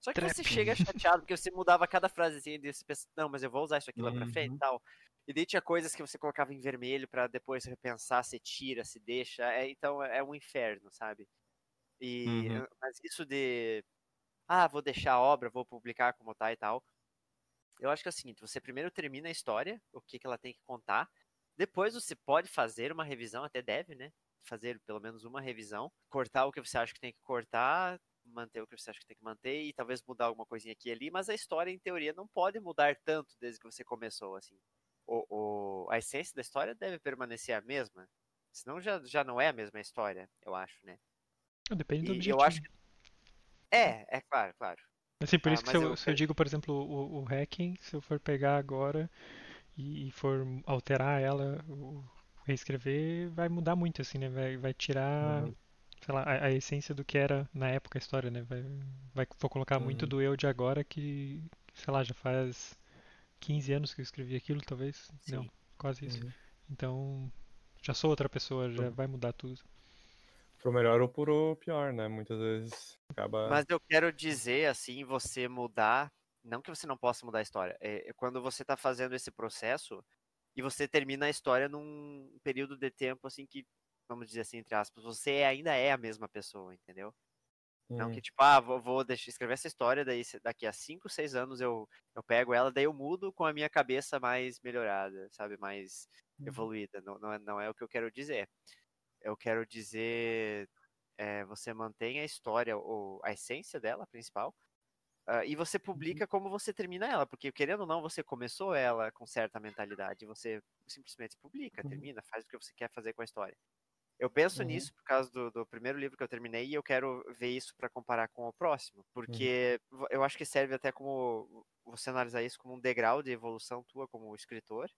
Só que Trap. Você chega chateado, porque você mudava cada frasezinha e você pensa, não, mas eu vou usar isso aqui lá uhum. pra frente e tal. E daí tinha coisas que você colocava em vermelho pra depois repensar, se tira, se deixa, é, então é um inferno, sabe? E, uhum. mas isso de, ah, vou deixar a obra, vou publicar como tá e tal, eu acho que é o seguinte, você primeiro termina a história, o que, que ela tem que contar. Depois você pode fazer uma revisão, até deve, né? Fazer pelo menos uma revisão, cortar o que você acha que tem que cortar, manter o que você acha que tem que manter e talvez mudar alguma coisinha aqui e ali, mas a história, em teoria, não pode mudar tanto desde que você começou, assim. O, o, a essência da história deve permanecer a mesma, senão já, já não é a mesma história, eu acho, né? Depende do objetivo. Eu acho que... É, é claro, claro. Assim, por ah, isso que se eu, eu... se eu digo, por exemplo, o, o Hacking, se eu for pegar agora e, e for alterar ela, o, reescrever, vai mudar muito, assim, né? Vai, vai tirar, uhum. sei lá, a, a essência do que era na época a história, né? Vai, vai, vou colocar uhum. muito do eu de agora que, sei lá, já faz quinze anos que eu escrevi aquilo, talvez. Sim. Não, quase isso. Uhum. Então, já sou outra pessoa, já uhum. vai mudar tudo. Pro melhor ou pro pior, né? Muitas vezes acaba... Mas eu quero dizer, assim, você mudar... Não que você não possa mudar a história. É quando você tá fazendo esse processo e você termina a história num período de tempo, assim, que, vamos dizer assim, entre aspas, você ainda é a mesma pessoa, entendeu? Hum. Não que, tipo, ah, vou, vou deixar, escrever essa história, daí daqui a cinco, seis anos eu, eu pego ela, daí eu mudo com a minha cabeça mais melhorada, sabe? Mais hum. evoluída. Não, não, é, não é o que eu quero dizer. Eu quero dizer, é, você mantém a história, ou a essência dela, principal, uh, e você publica como você termina ela, porque querendo ou não, você começou ela com certa mentalidade, você simplesmente publica, termina, faz o que você quer fazer com a história. Eu penso uhum. nisso por causa do, do primeiro livro que eu terminei, e eu quero ver isso para comparar com o próximo, porque uhum. eu acho que serve até como você analisar isso como um degrau de evolução tua como escritor.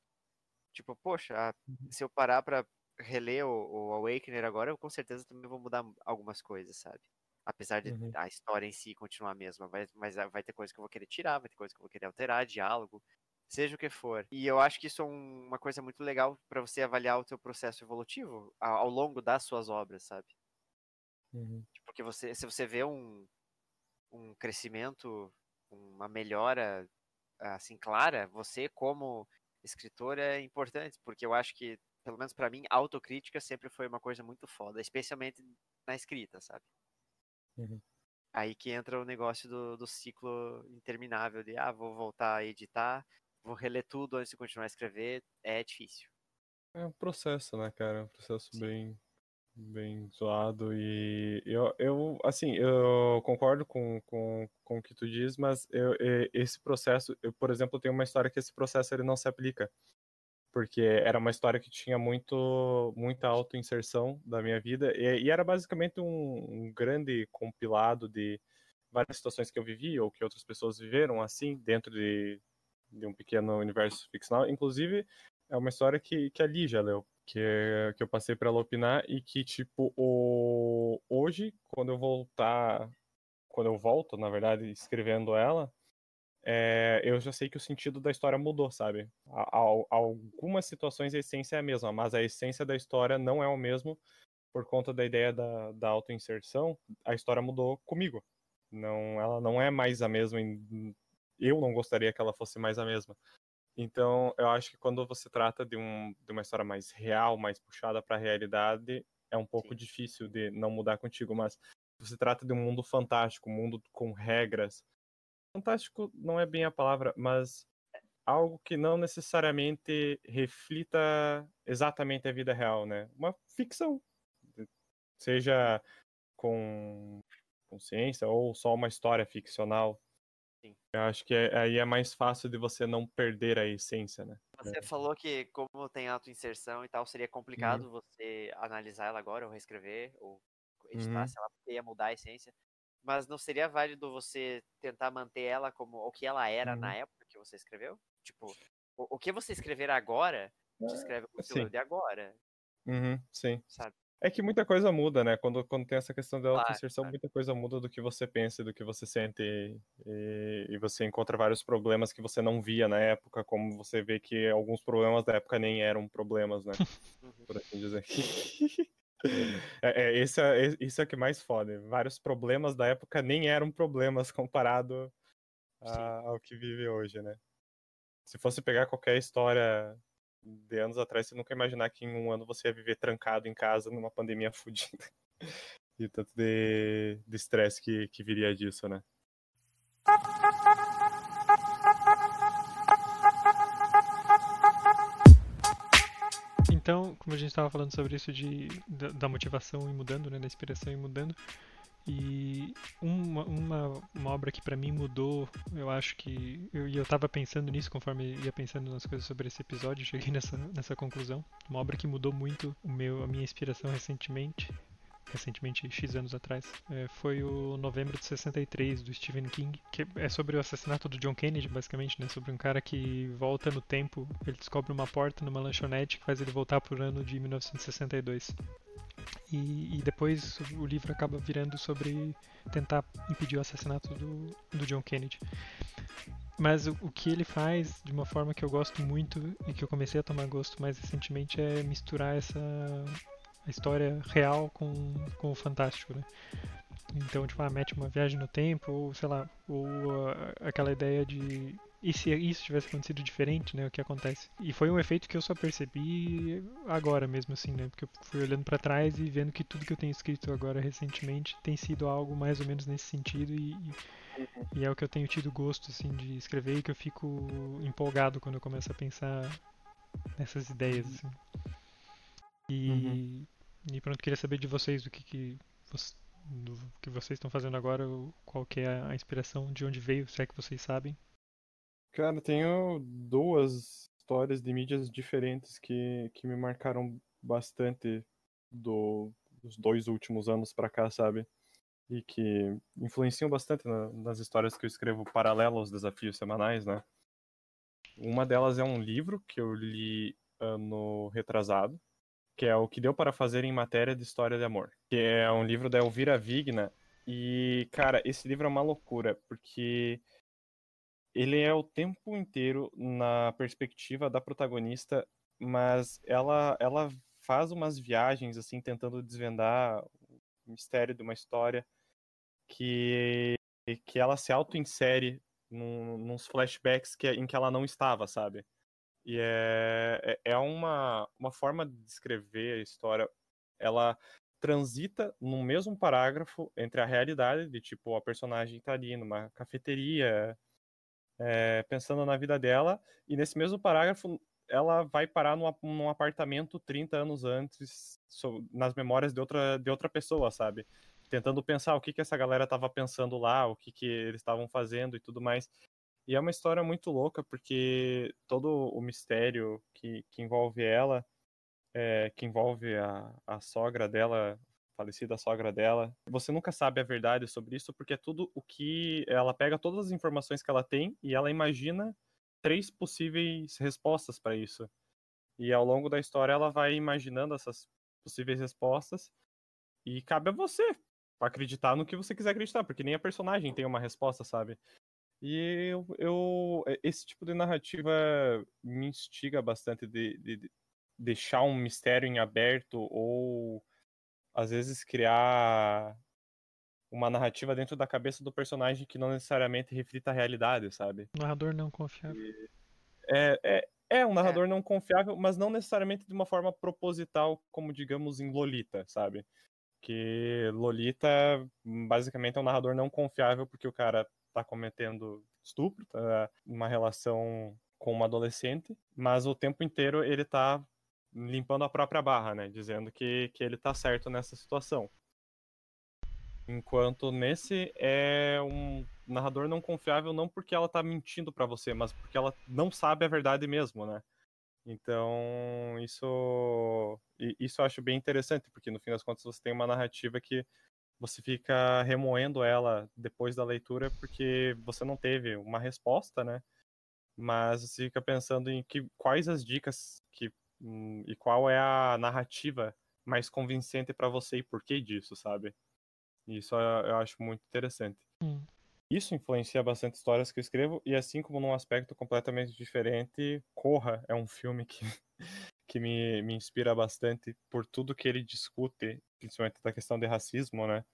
Tipo, poxa, a, se eu parar para reler o, o Awakener agora, eu com certeza também vou mudar algumas coisas, sabe? Apesar de uhum. a história em si continuar a mesma, mas, mas vai ter coisa que eu vou querer tirar, vai ter coisa que eu vou querer alterar, diálogo, seja o que for. E eu acho que isso é um, uma coisa muito legal pra você avaliar o teu processo evolutivo ao, ao longo das suas obras, sabe? Uhum. Porque você, se você vê um, um crescimento, uma melhora, assim, clara, você como escritor é importante, porque eu acho que, pelo menos pra mim, autocrítica sempre foi uma coisa muito foda, especialmente na escrita, sabe? Uhum. Aí que entra o negócio do, do ciclo interminável de, ah, vou voltar a editar, vou reler tudo antes de continuar a escrever, é difícil. É um processo, né, cara? É um processo Sim. bem bem zoado e eu, eu assim, eu concordo com, com, com o que tu diz, mas eu, esse processo, eu, por exemplo, tem uma história que esse processo ele não se aplica. Porque era uma história que tinha muito, muita auto-inserção da minha vida. E, e era basicamente um, um grande compilado de várias situações que eu vivi ou que outras pessoas viveram, assim, dentro de, de um pequeno universo ficcional. Inclusive, é uma história que, que a Lígia leu, que, que eu passei para ela opinar. E que, tipo, o... hoje, quando eu voltar... Quando eu volto, na verdade, escrevendo ela... É, eu já sei que o sentido da história mudou, sabe? A, a, algumas situações a essência é a mesma, mas a essência da história não é o mesmo por conta da ideia da, da auto-inserção. A história mudou comigo. Não, ela não é mais a mesma. Eu não gostaria que ela fosse mais a mesma. Então, eu acho que quando você trata de, um, de uma história mais real, mais puxada para a realidade, é um pouco Sim. difícil de não mudar contigo, mas você trata de um mundo fantástico, um mundo com regras. Fantástico não é bem a palavra, mas algo que não necessariamente reflita exatamente a vida real, né? Uma ficção, seja com consciência ou só uma história ficcional. Sim. Eu acho que é, aí é mais fácil de você não perder a essência, né? Você é. falou que como tem auto-inserção e tal, seria complicado uhum. você analisar ela agora, ou reescrever, ou editar, uhum. se ela ia mudar a essência. Mas não seria válido você tentar manter ela como o que ela era uhum. na época que você escreveu? Tipo, o, o que você escrever agora, te escreve o conteúdo de agora. Uhum, sim. Sabe? É que muita coisa muda, né? Quando, quando tem essa questão da auto-inserção, claro, claro. Muita coisa muda do que você pensa, do que você sente. E, e você encontra vários problemas que você não via na época, como você vê que alguns problemas da época nem eram problemas, né? Uhum. Por assim dizer. É, é, isso, é, isso é o que mais foda. Vários problemas da época nem eram problemas comparado a, ao que vive hoje, né? Se fosse pegar qualquer história de anos atrás, você nunca ia imaginar que em um ano você ia viver trancado em casa numa pandemia fodida. E tanto de estresse que, que viria disso, né? Então, como a gente estava falando sobre isso de, da, da motivação e mudando, né, da inspiração e mudando, e uma, uma, uma obra que para mim mudou, eu acho que, eu, e eu estava pensando nisso conforme ia pensando nas coisas sobre esse episódio, cheguei nessa, nessa conclusão, uma obra que mudou muito o meu, a minha inspiração recentemente, recentemente, X anos atrás, é, foi o Novembro de sessenta e três, do Stephen King, que é sobre o assassinato do John Kennedy, basicamente, né? Sobre um cara que volta no tempo, ele descobre uma porta numa lanchonete que faz ele voltar pro ano de mil novecentos e sessenta e dois. E, e depois o livro acaba virando sobre tentar impedir o assassinato do, do John Kennedy. Mas o, o que ele faz, de uma forma que eu gosto muito e que eu comecei a tomar gosto mais recentemente, é misturar essa a história real com, com o fantástico, né? Então, tipo, ah, mete uma viagem no tempo, ou sei lá, ou uh, aquela ideia de... E se isso tivesse acontecido diferente, né, o que acontece? E foi um efeito que eu só percebi agora mesmo, assim, né, porque eu fui olhando pra trás e vendo que tudo que eu tenho escrito agora recentemente tem sido algo mais ou menos nesse sentido e, e é o que eu tenho tido gosto, assim, de escrever e que eu fico empolgado quando eu começo a pensar nessas ideias, assim. E, uhum. e pronto, queria saber de vocês o que que... do que vocês estão fazendo agora, qual que é a inspiração, de onde veio, se é que vocês sabem. Cara, tenho duas histórias de mídias diferentes que, que me marcaram bastante do, dos dois últimos anos pra cá, sabe? E que influenciam bastante na, nas histórias que eu escrevo paralelo aos desafios semanais, né? Uma delas é um livro que eu li ano retrasado, que é O Que Deu Para Fazer em Matéria de História de Amor, que é um livro da Elvira Vigna. E, cara, esse livro é uma loucura, porque... ele é o tempo inteiro na perspectiva da protagonista, mas ela, ela faz umas viagens, assim, tentando desvendar o mistério de uma história que, que ela se auto-insere num, nos flashbacks que, em que ela não estava, sabe? E é, é uma, uma forma de descrever a história. Ela transita no mesmo parágrafo entre a realidade de, tipo, a personagem tá ali numa cafeteria... É, pensando na vida dela, e nesse mesmo parágrafo ela vai parar num, num apartamento trinta anos antes, so, nas memórias de outra, de outra pessoa, sabe? Tentando pensar o que, que essa galera estava pensando lá, o que, que eles estavam fazendo e tudo mais. E é uma história muito louca, porque todo o mistério que, que envolve ela, é, que envolve a, a sogra dela... falecida sogra dela, você nunca sabe a verdade sobre isso, porque é tudo o que ela pega, todas as informações que ela tem, e ela imagina três possíveis respostas para isso, e ao longo da história ela vai imaginando essas possíveis respostas, e cabe a você acreditar no que você quiser acreditar, porque nem a personagem tem uma resposta, sabe? E eu, eu esse tipo de narrativa me instiga bastante, de, de, de deixar um mistério em aberto, ou às vezes criar uma narrativa dentro da cabeça do personagem que não necessariamente reflita a realidade, sabe? Narrador não confiável. É, é, é um narrador é. não confiável, mas não necessariamente de uma forma proposital, como, digamos, em Lolita, sabe? Que Lolita, basicamente, é um narrador não confiável porque o cara tá cometendo estupro, tá numa relação com uma adolescente, mas o tempo inteiro ele tá... limpando a própria barra, né? Dizendo que, que ele tá certo nessa situação. Enquanto nesse é um narrador não confiável, não porque ela tá mentindo pra você, mas porque ela não sabe a verdade mesmo, né? Então, isso, isso eu acho bem interessante, porque no fim das contas você tem uma narrativa que você fica remoendo ela depois da leitura, porque você não teve uma resposta, né? Mas você fica pensando em que, quais as dicas que e qual é a narrativa mais convincente pra você e por que disso, sabe? Isso eu acho muito interessante. Hum. Isso influencia bastante histórias que eu escrevo, e assim como num aspecto completamente diferente, Corra é um filme que, que me, me inspira bastante por tudo que ele discute, principalmente da questão de racismo, né?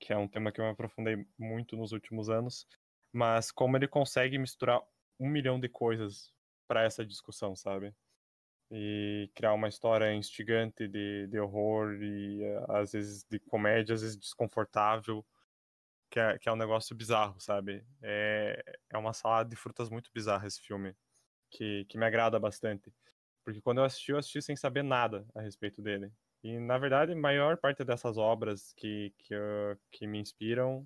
Que é um tema que eu me aprofundei muito nos últimos anos, mas como ele consegue misturar um milhão de coisas pra essa discussão, sabe? E criar uma história instigante de, de horror e às vezes de comédia, às vezes desconfortável, que é, que é um negócio bizarro, sabe? É, é uma salada de frutas muito bizarra esse filme, que, que me agrada bastante. Porque quando eu assisti, eu assisti sem saber nada a respeito dele. E, na verdade, a maior parte dessas obras que, que, eu, que me inspiram,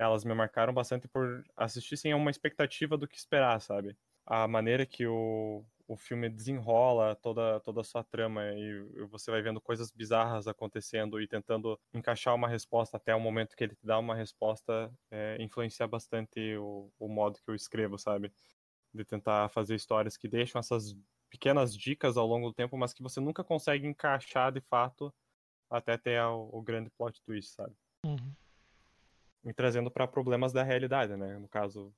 elas me marcaram bastante por assistir sem uma expectativa do que esperar, sabe? A maneira que o, o filme desenrola toda, toda a sua trama e você vai vendo coisas bizarras acontecendo e tentando encaixar uma resposta até o momento que ele te dá uma resposta, é, influencia bastante o, o modo que eu escrevo, sabe? De tentar fazer histórias que deixam essas pequenas dicas ao longo do tempo, mas que você nunca consegue encaixar de fato até ter o, o grande plot twist, sabe? Uhum. E trazendo para problemas da realidade, né? No caso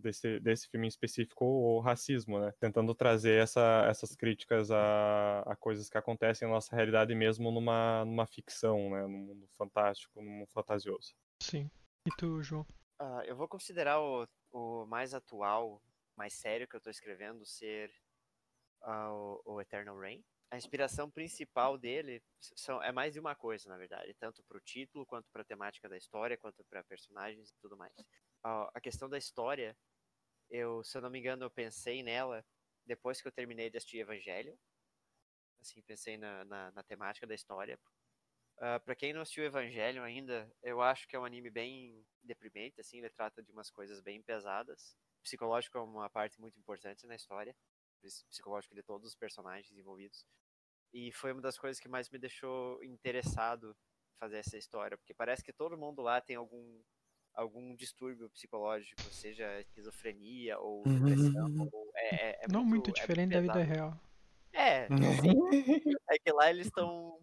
desse, desse filme em específico, o racismo, né? Tentando trazer essa, essas críticas a, a coisas que acontecem na nossa realidade mesmo numa, numa ficção, né? Num mundo fantástico, num mundo fantasioso. Sim. E tu, João? Uh, eu vou considerar o, o mais atual, mais sério que eu tô escrevendo ser uh, o, o Eternal Rain. A inspiração principal dele são, é mais de uma coisa, na verdade, tanto para o título, quanto para a temática da história, quanto para personagens e tudo mais. Uh, a questão da história, eu, se eu não me engano, eu pensei nela depois que eu terminei de assistir Evangelho. Assim, pensei na, na, na temática da história. Uh, para quem não assistiu Evangelho ainda, eu acho que é um anime bem deprimente, assim, ele trata de umas coisas bem pesadas. O psicológico é uma parte muito importante na história. Psicológico de todos os personagens envolvidos, e foi uma das coisas que mais me deixou interessado fazer essa história, porque parece que todo mundo lá tem algum, algum distúrbio psicológico, seja esquizofrenia ou depressão, uhum. ou é, é não muito, muito diferente é da vida real. É, assim, é que lá eles estão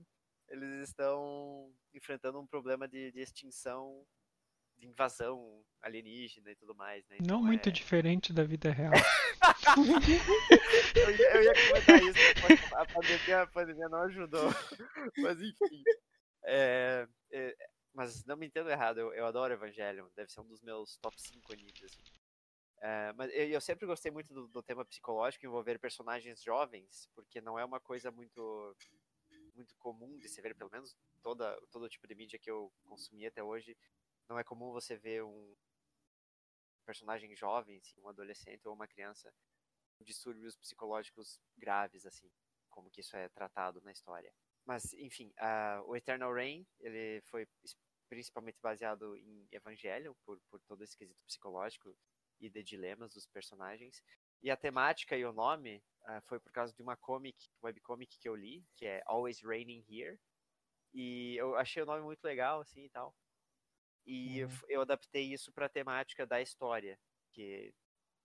eles estão enfrentando um problema de, de extinção, de invasão alienígena e tudo mais, né? Então, não muito é... diferente da vida real. eu, ia, eu ia comentar isso, a pandemia, a pandemia não ajudou, mas enfim. É, é, mas não me entendo errado, eu, eu adoro Evangelion, deve ser um dos meus top cinco animes. Assim. É, mas eu, eu sempre gostei muito do, do tema psicológico, envolver personagens jovens, porque não é uma coisa muito, muito comum de se ver, pelo menos toda, todo tipo de mídia que eu consumi até hoje. Não é comum você ver um personagem jovem, assim, um adolescente ou uma criança com distúrbios psicológicos graves, assim, como que isso é tratado na história. Mas, enfim, uh, o Eternal Rain, ele foi principalmente baseado em Evangelion, por, por todo esse quesito psicológico e de dilemas dos personagens. E a temática e o nome uh, foi por causa de uma comic, webcomic que eu li, que é Always Raining Here. E eu achei o nome muito legal, assim, e tal. E uhum. eu adaptei isso para a temática da história, que,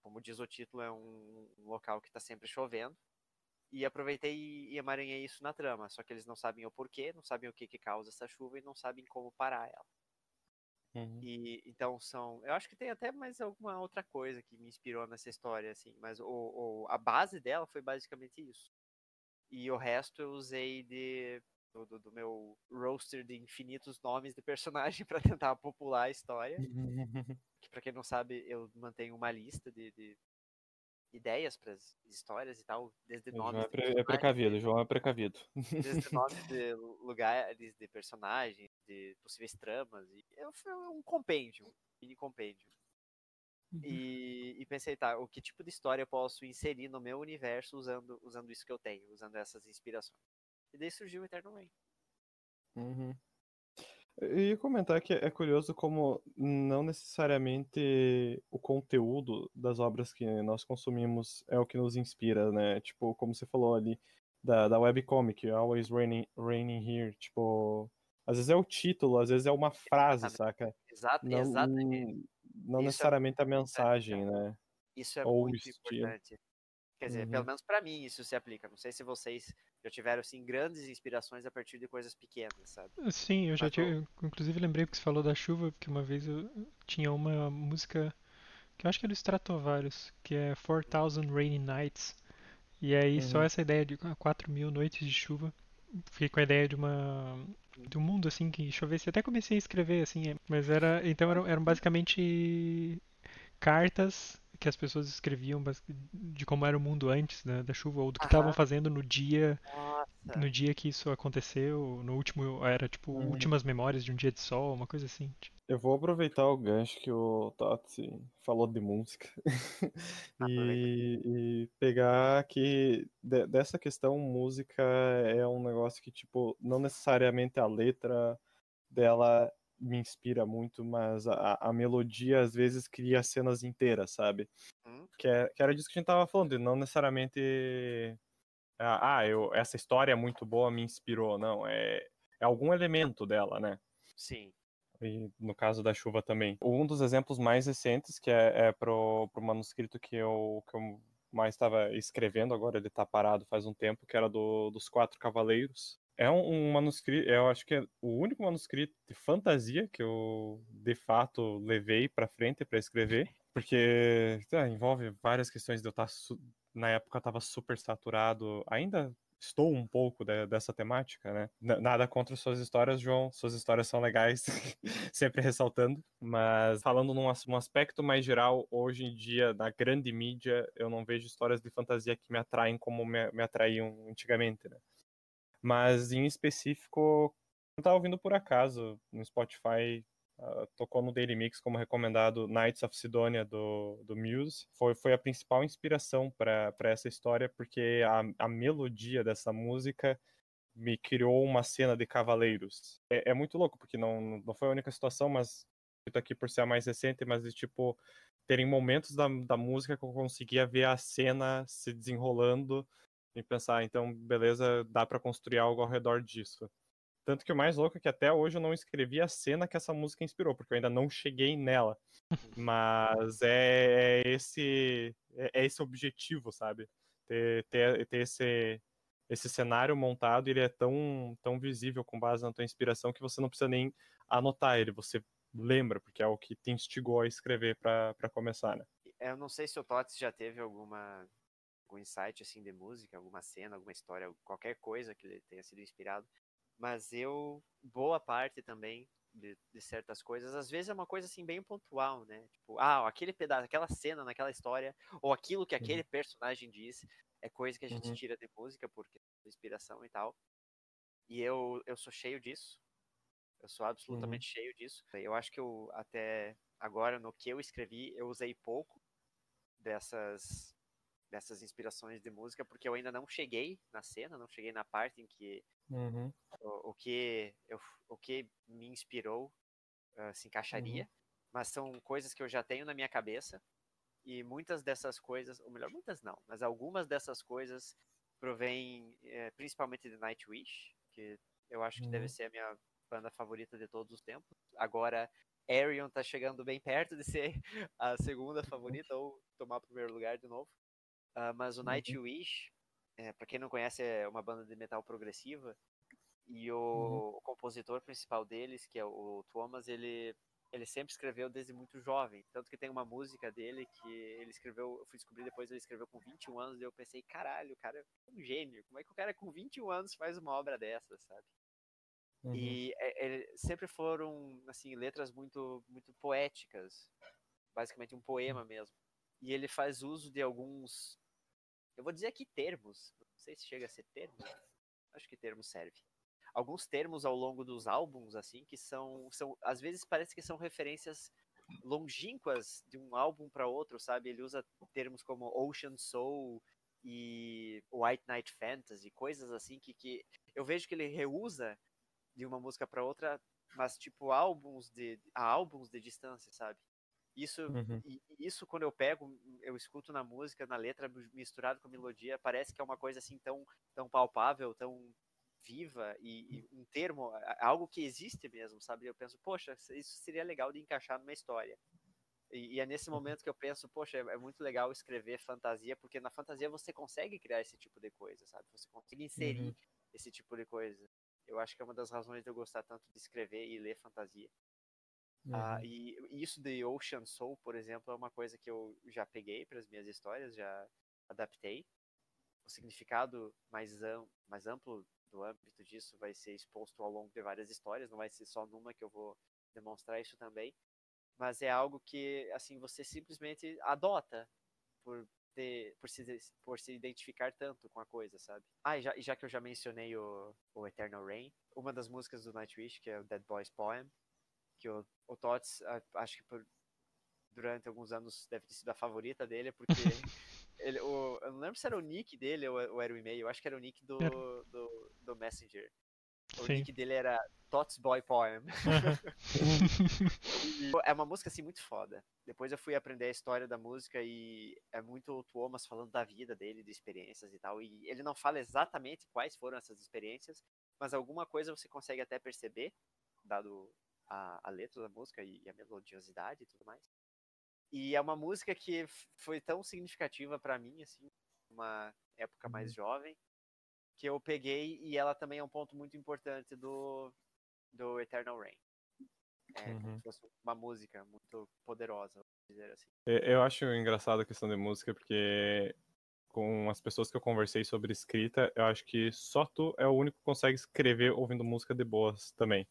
como diz o título, é um, um local que está sempre chovendo. E aproveitei e, e emaranhei isso na trama, só que eles não sabem o porquê, não sabem o que, que causa essa chuva e não sabem como parar ela. Uhum. E então são... Eu acho que tem até mais alguma outra coisa que me inspirou nessa história, assim, mas o, o, a base dela foi basicamente isso. E o resto eu usei de... Do, do meu roster de infinitos nomes de personagem para tentar popular a história. Que, pra quem não sabe, eu mantenho uma lista de, de ideias para as histórias e tal, desde nomes. É, pre, de é precavido, João é precavido. Desde nomes de lugares, de personagens, de possíveis tramas. E eu fui um compêndio, um mini compêndio. Uhum. E, e pensei, tá, o que tipo de história eu posso inserir no meu universo usando, usando isso que eu tenho, usando essas inspirações. E daí surgiu o Eternal Rain. Uhum. Eu ia comentar que é curioso como não necessariamente o conteúdo das obras que nós consumimos é o que nos inspira, né? Tipo, como você falou ali, da, da webcomic, Always Raining, Raining Here, tipo... Às vezes é o título, às vezes é uma frase, exatamente. Saca? Exato, não, exatamente. Não necessariamente é... a mensagem, né? Isso é Ou muito importante. Quer dizer, uhum. pelo menos pra mim isso se aplica. Não sei se vocês já tiveram, assim, grandes inspirações a partir de coisas pequenas, sabe? Sim, eu Mas já tive... Eu, inclusive, lembrei que você falou da chuva, porque uma vez eu tinha uma música que eu acho que é do Stratovarius, que é four thousand Rainy Nights. E aí uhum. só essa ideia de quatro mil noites de chuva. Fiquei com a ideia de uma... de um mundo, assim, que chovesse. Até comecei a escrever, assim, mas era... Então eram, eram basicamente cartas... que as pessoas escreviam de como era o mundo antes, né, da chuva, ou do que estavam fazendo no dia, Nossa. no dia que isso aconteceu, no último, era tipo, hum. últimas memórias de um dia de sol, uma coisa assim. Eu vou aproveitar o gancho que o Tati falou de música e, e pegar que de, dessa questão música é um negócio que, tipo, não necessariamente a letra dela me inspira muito, mas a, a melodia às vezes cria cenas inteiras, sabe? Hum? Que, é, que era disso que a gente tava falando, e não necessariamente... Ah, eu, essa história é muito boa, me inspirou. Não, é, é algum elemento dela, né? Sim. E no caso da chuva também. Um dos exemplos mais recentes, que é, é pro, pro manuscrito que eu, que eu mais estava escrevendo, agora ele tá parado faz um tempo, que era do, dos Quatro Cavaleiros. É um, um manuscrito, eu acho que é o único manuscrito de fantasia que eu, de fato, levei pra frente pra escrever, porque tá, envolve várias questões de eu estar... Na época eu tava super saturado, ainda estou um pouco de, dessa temática, né? N- nada contra suas histórias, João, suas histórias são legais, sempre ressaltando. Mas falando num um aspecto mais geral, hoje em dia, na grande mídia, eu não vejo histórias de fantasia que me atraem como me, me atraíam antigamente, né? Mas em específico, eu tava ouvindo por acaso no Spotify... Uh, tocou no Daily Mix como recomendado Knights of Sidonia do, do Muse. Foi, foi a principal inspiração para essa história, porque a, a melodia dessa música me criou uma cena de cavaleiros. É, é muito louco, porque não, não foi a única situação, mas eu tô aqui por ser a mais recente, mas de, tipo, terem momentos da, da música que eu conseguia ver a cena se desenrolando e pensar, então, beleza, dá para construir algo ao redor disso. Tanto que o mais louco é que até hoje eu não escrevi a cena que essa música inspirou, porque eu ainda não cheguei nela. Mas é esse, é esse objetivo, sabe? Ter, ter, ter esse, esse cenário montado, ele é tão, tão visível com base na tua inspiração que você não precisa nem anotar ele, você lembra, porque é o que te instigou a escrever pra, pra começar, né? Eu não sei se o Tots já teve alguma... algum insight assim, de música, alguma cena, alguma história, qualquer coisa que ele tenha sido inspirado. Mas eu, boa parte também de, de certas coisas, às vezes é uma coisa assim bem pontual, né? Tipo, ah, aquele pedaço, aquela cena naquela história, ou aquilo que aquele personagem diz, é coisa que a gente uhum. tira de música porque é inspiração e tal. E eu, eu sou cheio disso. Eu sou absolutamente uhum. cheio disso. Eu acho que eu, até agora, no que eu escrevi, eu usei pouco dessas, dessas inspirações de música, porque eu ainda não cheguei na cena, não cheguei na parte em que Uhum. O, o, que eu, o que me inspirou uh, se encaixaria, uhum. mas são coisas que eu já tenho na minha cabeça e muitas dessas coisas, ou melhor, muitas não, mas algumas dessas coisas provêm é, principalmente de Nightwish, que eu acho que uhum. deve ser a minha banda favorita de todos os tempos. Agora, Arion tá chegando bem perto de ser a segunda favorita ou tomar o primeiro lugar de novo, uh, mas o Nightwish... É, pra quem não conhece, é uma banda de metal progressiva, e o, uhum. o compositor principal deles, que é o Tuomas, ele, ele sempre escreveu desde muito jovem, tanto que tem uma música dele que ele escreveu, eu fui descobrir depois, ele escreveu com vinte e um anos, e eu pensei, caralho, o cara é um gênio, como é que o cara com vinte e um anos faz uma obra dessa, sabe? Uhum. E é, é, sempre foram, assim, letras muito, muito poéticas, basicamente um poema mesmo, e ele faz uso de alguns... Eu vou dizer aqui termos, não sei se chega a ser termos, acho que termo serve. Alguns termos ao longo dos álbuns, assim, que são, são às vezes parece que são referências longínquas de um álbum para outro, sabe? Ele usa termos como Ocean Soul e White Knight Fantasy, coisas assim que, que eu vejo que ele reusa de uma música para outra, mas tipo álbuns de, a álbuns de distância, sabe? Isso, uhum. e, isso, quando eu pego, eu escuto na música, na letra, misturado com a melodia, parece que é uma coisa assim tão, tão palpável, tão viva, e, e um termo, algo que existe mesmo, sabe? Eu penso, poxa, isso seria legal de encaixar numa história. E, e é nesse momento que eu penso, poxa, é muito legal escrever fantasia, porque na fantasia você consegue criar esse tipo de coisa, sabe? Você consegue inserir uhum. esse tipo de coisa. Eu acho que é uma das razões de eu gostar tanto de escrever e ler fantasia. Uhum. Ah, e isso de Ocean Soul, por exemplo, é uma coisa que eu já peguei para as minhas histórias, já adaptei. O significado mais, am- mais amplo do âmbito disso vai ser exposto ao longo de várias histórias, não vai ser só numa que eu vou demonstrar isso também. Mas é algo que, assim, você simplesmente adota por, ter, por, se, por se identificar tanto com a coisa, sabe? Ah, e já, já que eu já mencionei o, o Eternal Rain, uma das músicas do Nightwish, que é o Dead Boy's Poem, que o, o Tots, acho que por, durante alguns anos deve ter sido a favorita dele, porque ele, o, eu não lembro se era o nick dele ou, ou era o e-mail, eu acho que era o nick do, do, do Messenger, O Sim. nick dele era Dead Boy's Poem. Uhum. É uma música assim muito foda. Depois eu fui aprender a história da música e é muito o Tuomas falando da vida dele, de experiências e tal. E ele não fala exatamente quais foram essas experiências, mas alguma coisa você consegue até perceber, dado a, a letra da música e, e a melodiosidade e tudo mais. E é uma música que foi tão significativa pra mim, assim, uma época mais jovem, que eu peguei, e ela também é um ponto muito importante do, do Eternal Rain. É, uhum. Como se fosse uma música muito poderosa, vou dizer assim. Eu acho engraçado a questão de música, porque com as pessoas que eu conversei sobre escrita, eu acho que só tu é o único que consegue escrever ouvindo música de boas também.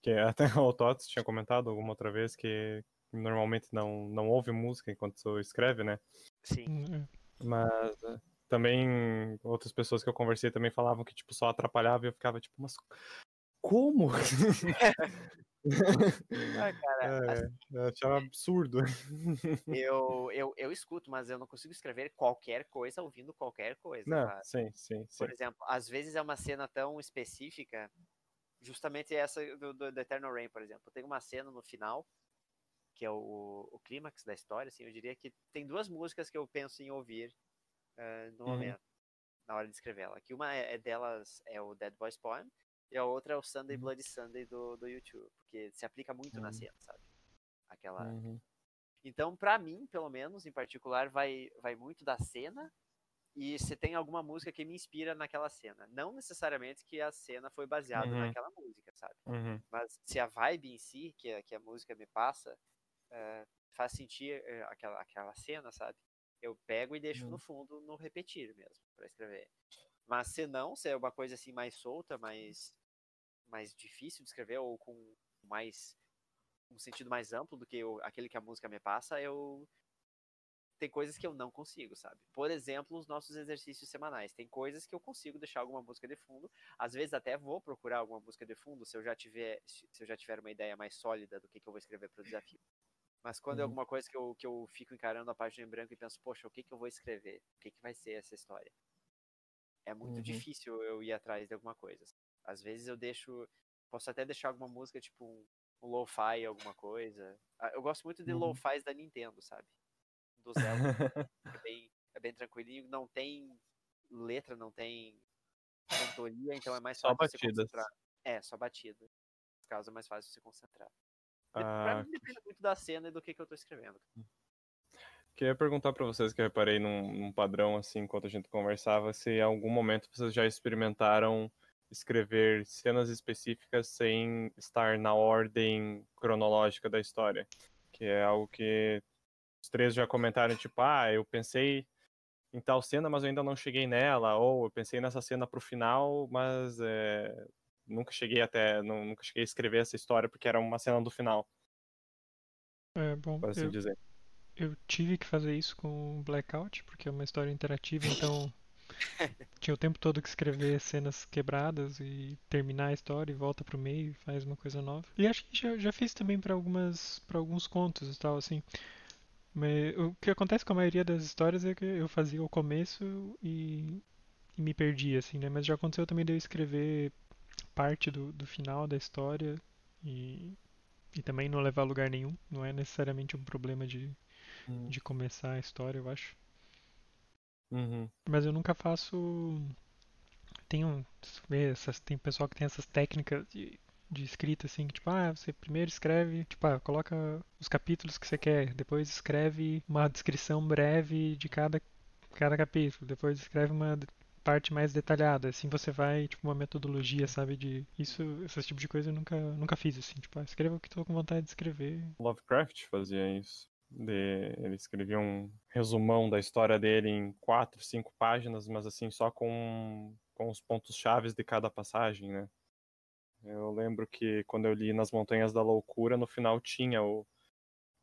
Que até o Tots tinha comentado alguma outra vez que normalmente não, não ouve música enquanto tu escreve, né? Sim. Mas também outras pessoas que eu conversei também falavam que tipo, só atrapalhava e eu ficava tipo, mas como? Ah, cara, é, assim, eu achava absurdo. Eu, eu, eu escuto, mas eu não consigo escrever qualquer coisa ouvindo qualquer coisa. Não, mas, sim, sim, por sim. exemplo, às vezes é uma cena tão específica, justamente essa do, do, do Eternal Rain, por exemplo. Tem uma cena no final, que é o, o clímax da história, assim, eu diria que tem duas músicas que eu penso em ouvir uh, no uhum. momento, na hora de escrever ela. Que uma é, é delas é o Dead Boy's Poem, e a outra é o Sunday Bloody Sunday do, do YouTube, porque se aplica muito uhum. na cena, sabe? Aquela... Uhum. Então, pra mim, pelo menos, em particular, vai, vai muito da cena, e se tem alguma música que me inspira naquela cena. Não necessariamente que a cena foi baseada uhum. naquela música, sabe? Uhum. Mas se a vibe em si, que a, que a música me passa, uh, faz sentir uh, aquela, aquela cena, sabe? Eu pego e deixo uhum. no fundo, no repetir mesmo, pra escrever. Mas se não, se é uma coisa assim mais solta, mais... mais difícil de escrever, ou com mais um sentido mais amplo do que eu, aquele que a música me passa, eu tem coisas que eu não consigo, sabe? Por exemplo, os nossos exercícios semanais. Tem coisas que eu consigo deixar alguma música de fundo. Às vezes até vou procurar alguma música de fundo se eu já tiver, se eu já tiver uma ideia mais sólida do que, que eu vou escrever para o desafio. Mas quando uhum. é alguma coisa que eu, que eu fico encarando a página em branco e penso, poxa, o que, que eu vou escrever? O que, que vai ser essa história? É muito uhum. difícil eu ir atrás de alguma coisa. Às vezes eu deixo... Posso até deixar alguma música, tipo um, um lo-fi, alguma coisa. Eu gosto muito de uhum. lo-fis da Nintendo, sabe? Do Zelda. é, bem, é bem tranquilinho. Não tem letra, não tem cantoria, então é mais só fácil batidas. Você concentrar. É, só batida. No caso, é mais fácil você concentrar. Ah, pra mim, depende muito da cena e do que, que eu tô escrevendo. Queria perguntar pra vocês, que eu reparei num, num padrão, assim, enquanto a gente conversava, se em algum momento vocês já experimentaram escrever cenas específicas sem estar na ordem cronológica da história, que é algo que os três já comentaram, tipo, ah, eu pensei em tal cena, mas eu ainda não cheguei nela, ou eu pensei nessa cena pro final, mas é, nunca cheguei até, não, nunca cheguei a escrever essa história porque era uma cena do final. É, bom, por assim eu, dizer. Eu tive que fazer isso com o Blackout, porque é uma história interativa, então... Tinha o tempo todo que escrever cenas quebradas e terminar a história e volta pro meio e faz uma coisa nova. E acho que já, já fiz também pra, algumas, pra alguns contos e tal, assim. Mas o que acontece com a maioria das histórias é que eu fazia o começo e, e me perdia, assim, né? Mas já aconteceu também de eu escrever parte do, do final da história e, e também não levar a lugar nenhum. Não é necessariamente um problema de, hum. de começar a história, eu acho. Uhum. Mas eu nunca faço... Tem, um... essas... tem pessoal que tem essas técnicas de... de escrita, assim, que tipo, ah, você primeiro escreve, tipo, ah, coloca os capítulos que você quer, depois escreve uma descrição breve de cada, cada capítulo, depois escreve uma parte mais detalhada, assim você vai, tipo, uma metodologia, sabe, de... Isso, esse tipo de coisa eu nunca, nunca fiz, assim, tipo, ah, escreva o que tô com vontade de escrever. Lovecraft fazia isso. De... Ele escrevia um resumão da história dele em quatro, cinco páginas, mas assim, só com, com os pontos chaves de cada passagem, né? Eu lembro que quando eu li Nas Montanhas da Loucura, no final tinha o,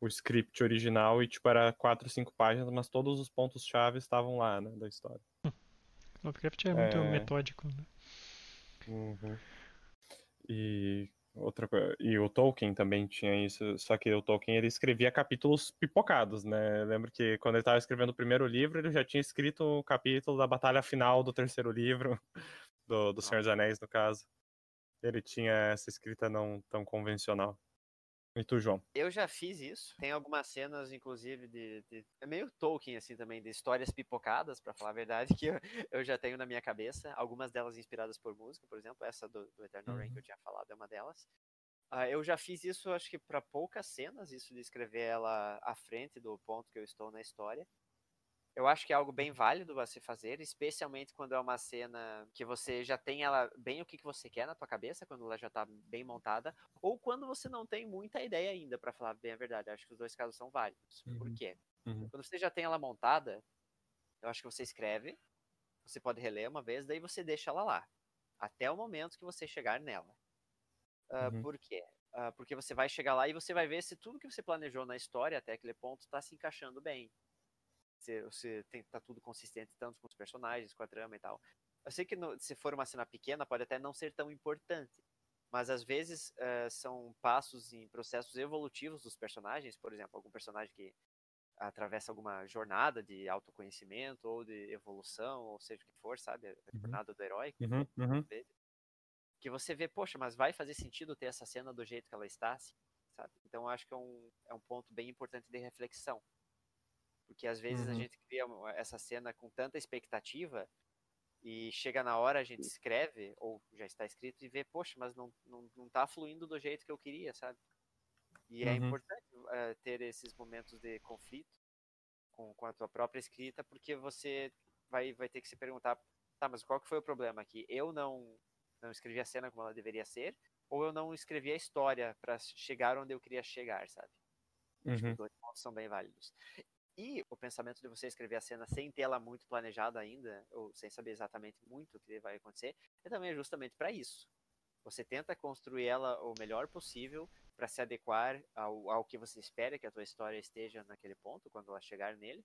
o script original e tipo era quatro, cinco páginas, mas todos os pontos chaves estavam lá, né, da história. Hum. Lovecraft é muito é... metódico, né? Uhum. E... Outra coisa. E o Tolkien também tinha isso, só que o Tolkien ele escrevia capítulos pipocados, né? Eu lembro que quando ele estava escrevendo o primeiro livro, ele já tinha escrito o capítulo da batalha final do terceiro livro, do, do Senhor dos Anéis, no caso. ele tinha essa escrita não tão convencional. E tu, João? Eu já fiz isso. Tem algumas cenas, inclusive, de... de é meio Tolkien, assim, também, de histórias pipocadas, pra falar a verdade, que eu, eu já tenho na minha cabeça. Algumas delas inspiradas por música, por exemplo. Essa do, do Eternal Rain, uhum, que eu tinha falado, é uma delas. Uh, eu já fiz isso, acho que pra poucas cenas, isso de escrever ela à frente do ponto que eu estou na história. Eu acho que é algo bem válido a se fazer, especialmente quando é uma cena que você já tem ela bem o que você quer na tua cabeça, quando ela já tá bem montada, ou quando você não tem muita ideia ainda, pra falar bem a verdade. Eu acho que os dois casos são válidos. Uhum. Por quê? Uhum. Quando você já tem ela montada, eu acho que você escreve, você pode reler uma vez, daí você deixa ela lá, até o momento que você chegar nela. Uh, uhum. Por quê? Uh, porque você vai chegar lá e você vai ver se tudo que você planejou na história até aquele ponto tá se encaixando bem. Se, se tem, tá tudo consistente, tanto com os personagens, com a trama e tal. Eu sei que no, se for uma cena pequena, pode até não ser tão importante, mas às vezes uh, são passos em processos evolutivos dos personagens, por exemplo, algum personagem que atravessa alguma jornada de autoconhecimento, ou de evolução, ou seja o que for, sabe? A jornada do herói. Uhum, uhum. Que você vê, poxa, mas vai fazer sentido ter essa cena do jeito que ela está, assim, sabe? Então eu acho que é um, é um ponto bem importante de reflexão. Porque às vezes uhum. a gente cria essa cena com tanta expectativa e chega na hora, a gente escreve, ou já está escrito, e vê, poxa, mas não, não, não tá fluindo do jeito que eu queria, sabe? E uhum. é importante uh, ter esses momentos de conflito com, com a tua própria escrita, porque você vai, vai ter que se perguntar, tá, mas qual que foi o problema aqui? Eu não, não escrevi a cena como ela deveria ser, ou eu não escrevi a história para chegar onde eu queria chegar, sabe? Uhum. Acho que os dois pontos são bem válidos. E o pensamento de você escrever a cena sem ter ela muito planejada ainda, ou sem saber exatamente muito o que vai acontecer, é também justamente para isso. Você tenta construir ela o melhor possível para se adequar ao, ao que você espera que a tua história esteja naquele ponto, quando ela chegar nele,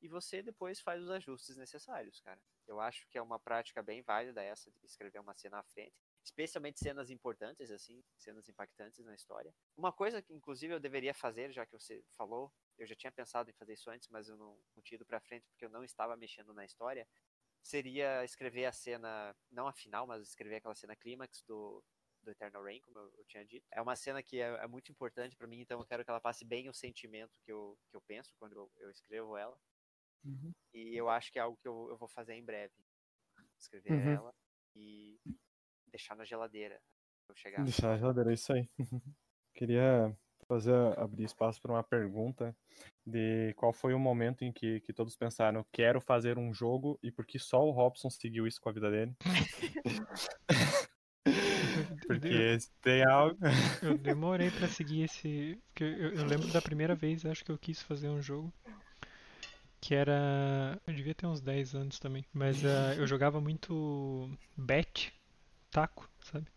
e você depois faz os ajustes necessários, cara. Eu acho que é uma prática bem válida essa de escrever uma cena à frente, especialmente cenas importantes, assim, cenas impactantes na história. Uma coisa que, inclusive, eu deveria fazer, já que você falou, eu já tinha pensado em fazer isso antes, mas eu não, não tinha ido pra frente porque eu não estava mexendo na história, seria escrever a cena, não a final, mas escrever aquela cena clímax do, do Eternal Rain, como eu, eu tinha dito. É uma cena que é, é muito importante pra mim, então eu quero que ela passe bem o sentimento que eu, que eu penso quando eu, eu escrevo ela. Uhum. E eu acho que é algo que eu, eu vou fazer em breve. Escrever uhum. ela e deixar na geladeira. Eu chegar. Deixar na geladeira, é isso aí. Queria... fazer, abrir espaço para uma pergunta de qual foi o momento em que, que todos pensaram, quero fazer um jogo, e por que só o Robson seguiu isso com a vida dele? Porque tem algo... Eu demorei para seguir esse... Porque eu, eu lembro da primeira vez, acho que eu quis fazer um jogo, que era... Eu devia ter uns dez anos também, mas uh, eu jogava muito bet, taco, sabe?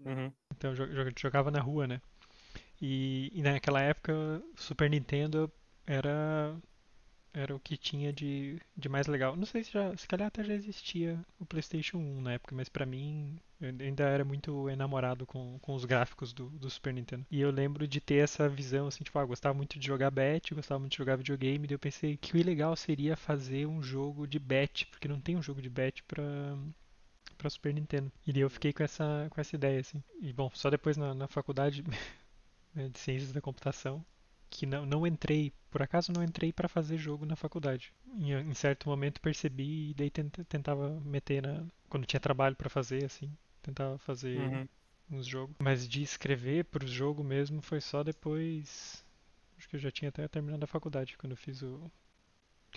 Uhum. Então eu jogava na rua, né? E, e naquela época, Super Nintendo era, era o que tinha de, de mais legal. Não sei se já, se calhar até já existia o PlayStation um na época, mas pra mim eu ainda era muito enamorado com, com os gráficos do, do Super Nintendo. E eu lembro de ter essa visão, assim, tipo, ah, gostava muito de jogar bet, gostava muito de jogar videogame, daí eu pensei que o legal seria fazer um jogo de bet, porque não tem um jogo de bet pra... pra Super Nintendo. E daí eu fiquei com essa, com essa ideia, assim. E bom, só depois na, na faculdade... de ciências da computação, que não, não entrei, por acaso não entrei para fazer jogo na faculdade. Em, em certo momento percebi e daí tentava meter na... quando tinha trabalho para fazer, assim, tentava fazer uhum. uns jogos. Mas de escrever pro jogo mesmo foi só depois... Acho que eu já tinha até terminado a faculdade, quando eu fiz o...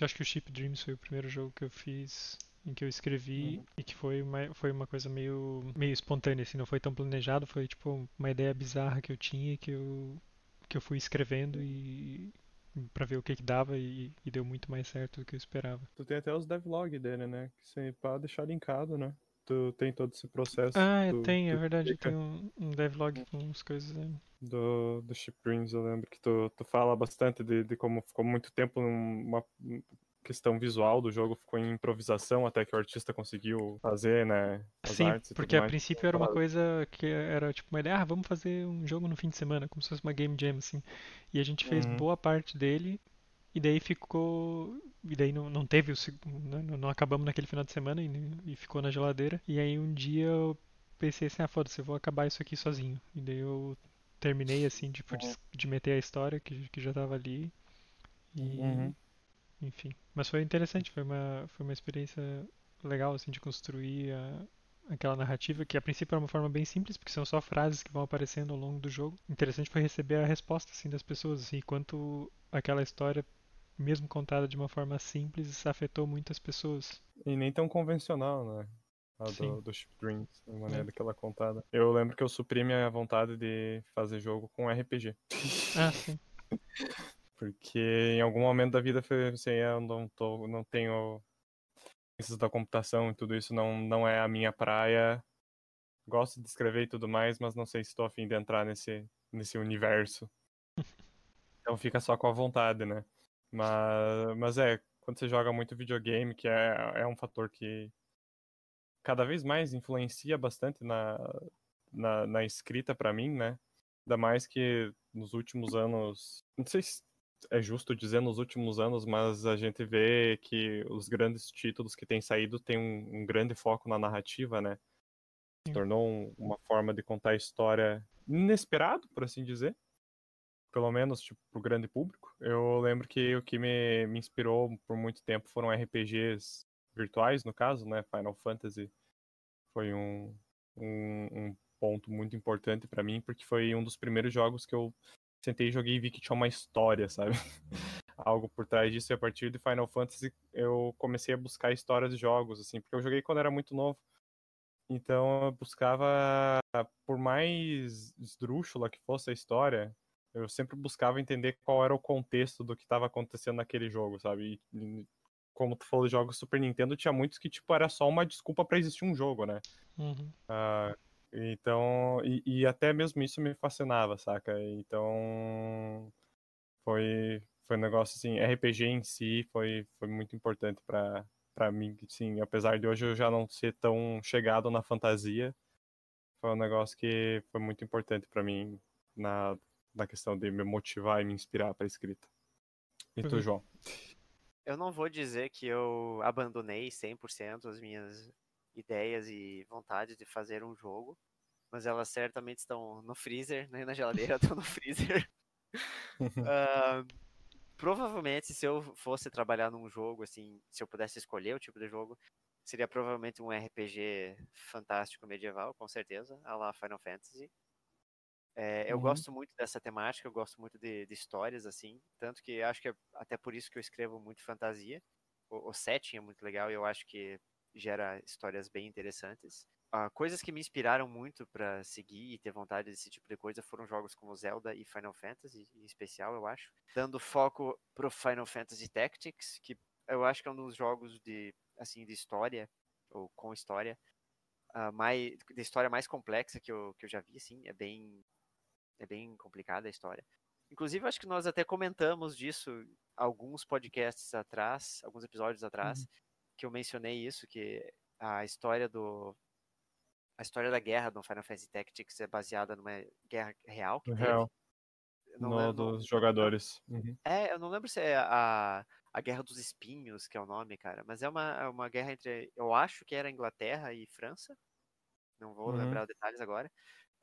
Acho que o Chip Dreams foi o primeiro jogo que eu fiz... em que eu escrevi uhum. e que foi uma, foi uma coisa meio, meio espontânea, assim, não foi tão planejado, foi tipo uma ideia bizarra que eu tinha, que eu, que eu fui escrevendo e, pra ver o que que dava e, e deu muito mais certo do que eu esperava. Tu tem até os devlog dele, né? Que você, pra deixar linkado, né? Tu tem todo esse processo. Ah, eu tenho, é verdade, tem um, um devlog com umas coisas, né? Do, do Chip Dreams, eu lembro que tu, tu fala bastante de, de como ficou muito tempo uma... questão visual do jogo ficou em improvisação até que o artista conseguiu fazer, né, as Sim, artes e porque tudo a mais. Princípio era uma coisa que era tipo uma ideia, ah, vamos fazer um jogo no fim de semana, como se fosse uma game jam, assim. E a gente fez uhum. boa parte dele e daí ficou... E daí não, não teve o segundo... Não, não acabamos naquele final de semana e, e ficou na geladeira. E aí um dia eu pensei assim, ah, foda-se, eu vou acabar isso aqui sozinho. E daí eu terminei, assim, tipo, uhum. de, de meter a história que, que já tava ali. E, uhum. enfim. Mas foi interessante, foi uma, foi uma experiência legal, assim, de construir a, aquela narrativa, que a princípio era uma forma bem simples, porque são só frases que vão aparecendo ao longo do jogo. Interessante foi receber a resposta, assim, das pessoas, assim, quanto aquela história, mesmo contada de uma forma simples, afetou muitas pessoas. E nem tão convencional, né? A do, dos Dreams, a maneira é. que ela é contada. Eu lembro que eu suprimi a vontade de fazer jogo com R P G. Ah, sim. Porque em algum momento da vida eu falei assim, eu não, tô, não tenho ciências da computação e tudo isso, não, não é a minha praia. Gosto de escrever e tudo mais, mas não sei se estou a fim de entrar nesse, nesse universo. Então fica só com a vontade, né? Mas, mas é, quando você joga muito videogame, que é, é um fator que cada vez mais influencia bastante na, na, na escrita pra mim, né? Ainda mais que nos últimos anos, não sei se é justo dizer nos últimos anos, mas a gente vê que os grandes títulos que têm saído têm um, um grande foco na narrativa, né? Se tornou um, uma forma de contar a história inesperado, por assim dizer. Pelo menos, tipo, pro grande público. Eu lembro que o que me, me inspirou por muito tempo foram R P Gs virtuais, no caso, né? Final Fantasy foi um, um, um ponto muito importante pra mim, porque foi um dos primeiros jogos que eu sentei e joguei e vi que tinha uma história, sabe? Algo por trás disso. E a partir de Final Fantasy eu comecei a buscar histórias de jogos, assim, porque eu joguei quando era muito novo. Então eu buscava, por mais esdrúxula que fosse a história, eu sempre buscava entender qual era o contexto do que estava acontecendo naquele jogo, sabe? E, como tu falou de jogos Super Nintendo, tinha muitos que, tipo, era só uma desculpa pra existir um jogo, né? Uhum. Uh, então... E, e até mesmo isso me fascinava, saca? Então... Foi, foi um negócio, assim... R P G em si foi, foi muito importante pra, pra mim, assim... Apesar de hoje eu já não ser tão chegado na fantasia, foi um negócio que foi muito importante pra mim na... da questão de me motivar e me inspirar para a escrita. E tu, João? Eu não vou dizer que eu abandonei cem por cento as minhas ideias e vontades de fazer um jogo, mas elas certamente estão no freezer, nem na geladeira, estão no freezer. uh, provavelmente, se eu fosse trabalhar num jogo, assim, se eu pudesse escolher o tipo de jogo, seria provavelmente um R P G fantástico medieval, com certeza, à la Final Fantasy. É, eu uhum. gosto muito dessa temática, eu gosto muito de, de histórias, assim, tanto que acho que é até por isso que eu escrevo muito fantasia. O, o setting é muito legal e eu acho que gera histórias bem interessantes. Ah, coisas que me inspiraram muito pra seguir e ter vontade desse tipo de coisa foram jogos como Zelda e Final Fantasy, em especial, eu acho. Dando foco pro Final Fantasy Tactics, que eu acho que é um dos jogos de, assim, de história, ou com história, ah, mais, de história mais complexa que eu, que eu já vi, assim, é bem... É bem complicada a história. Inclusive, acho que nós até comentamos disso alguns podcasts atrás, alguns episódios atrás, uhum. que eu mencionei isso, que a história do... A história da guerra do Final Fantasy Tactics é baseada numa guerra real que teve. Real. Não no, lembro, dos jogadores. Uhum. É, eu não lembro se é a, a Guerra dos Espinhos, que é o nome, cara. Mas é uma, uma guerra entre... Eu acho que era Inglaterra e França. Não vou uhum. lembrar os detalhes agora.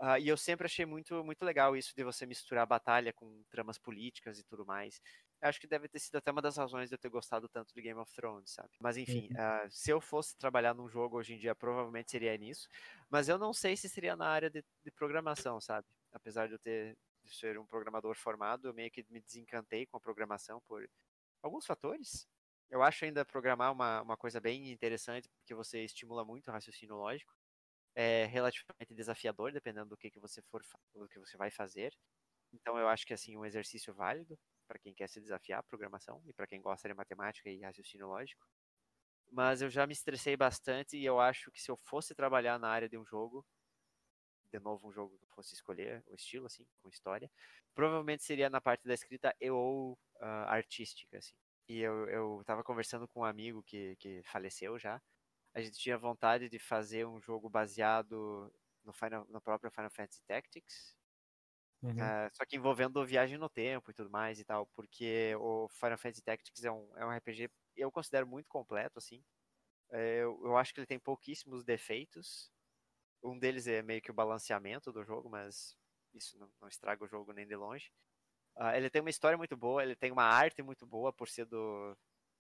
Uh, e eu sempre achei muito, muito legal isso de você misturar batalha com tramas políticas e tudo mais. Eu acho que deve ter sido até uma das razões de eu ter gostado tanto de Game of Thrones, sabe? Mas enfim, uhum. uh, se eu fosse trabalhar num jogo hoje em dia, provavelmente seria nisso. Mas eu não sei se seria na área de, de programação, sabe? Apesar de eu ter, de ser um programador formado, eu meio que me desencantei com a programação por alguns fatores. Eu acho ainda programar uma, uma coisa bem interessante, porque você estimula muito o raciocínio lógico. É relativamente desafiador, dependendo do que, que você for, do que você vai fazer. Então eu acho que assim um exercício válido para quem quer se desafiar a programação e para quem gosta de matemática e raciocínio lógico. Mas eu já me estressei bastante e eu acho que se eu fosse trabalhar na área de um jogo, de novo um jogo que eu fosse escolher o estilo assim, com história, provavelmente seria na parte da escrita e ou uh, artística assim. E eu eu estava conversando com um amigo que que faleceu já. A gente tinha vontade de fazer um jogo baseado no, Final, no próprio Final Fantasy Tactics. Uhum. Uh, só que envolvendo viagem no tempo e tudo mais e tal. Porque o Final Fantasy Tactics é um, é um R P G, eu considero muito completo, assim. Uh, eu, eu acho que ele tem pouquíssimos defeitos. Um deles é meio que o balanceamento do jogo, mas isso não, não estraga o jogo nem de longe. Uh, ele tem uma história muito boa, ele tem uma arte muito boa, por ser do,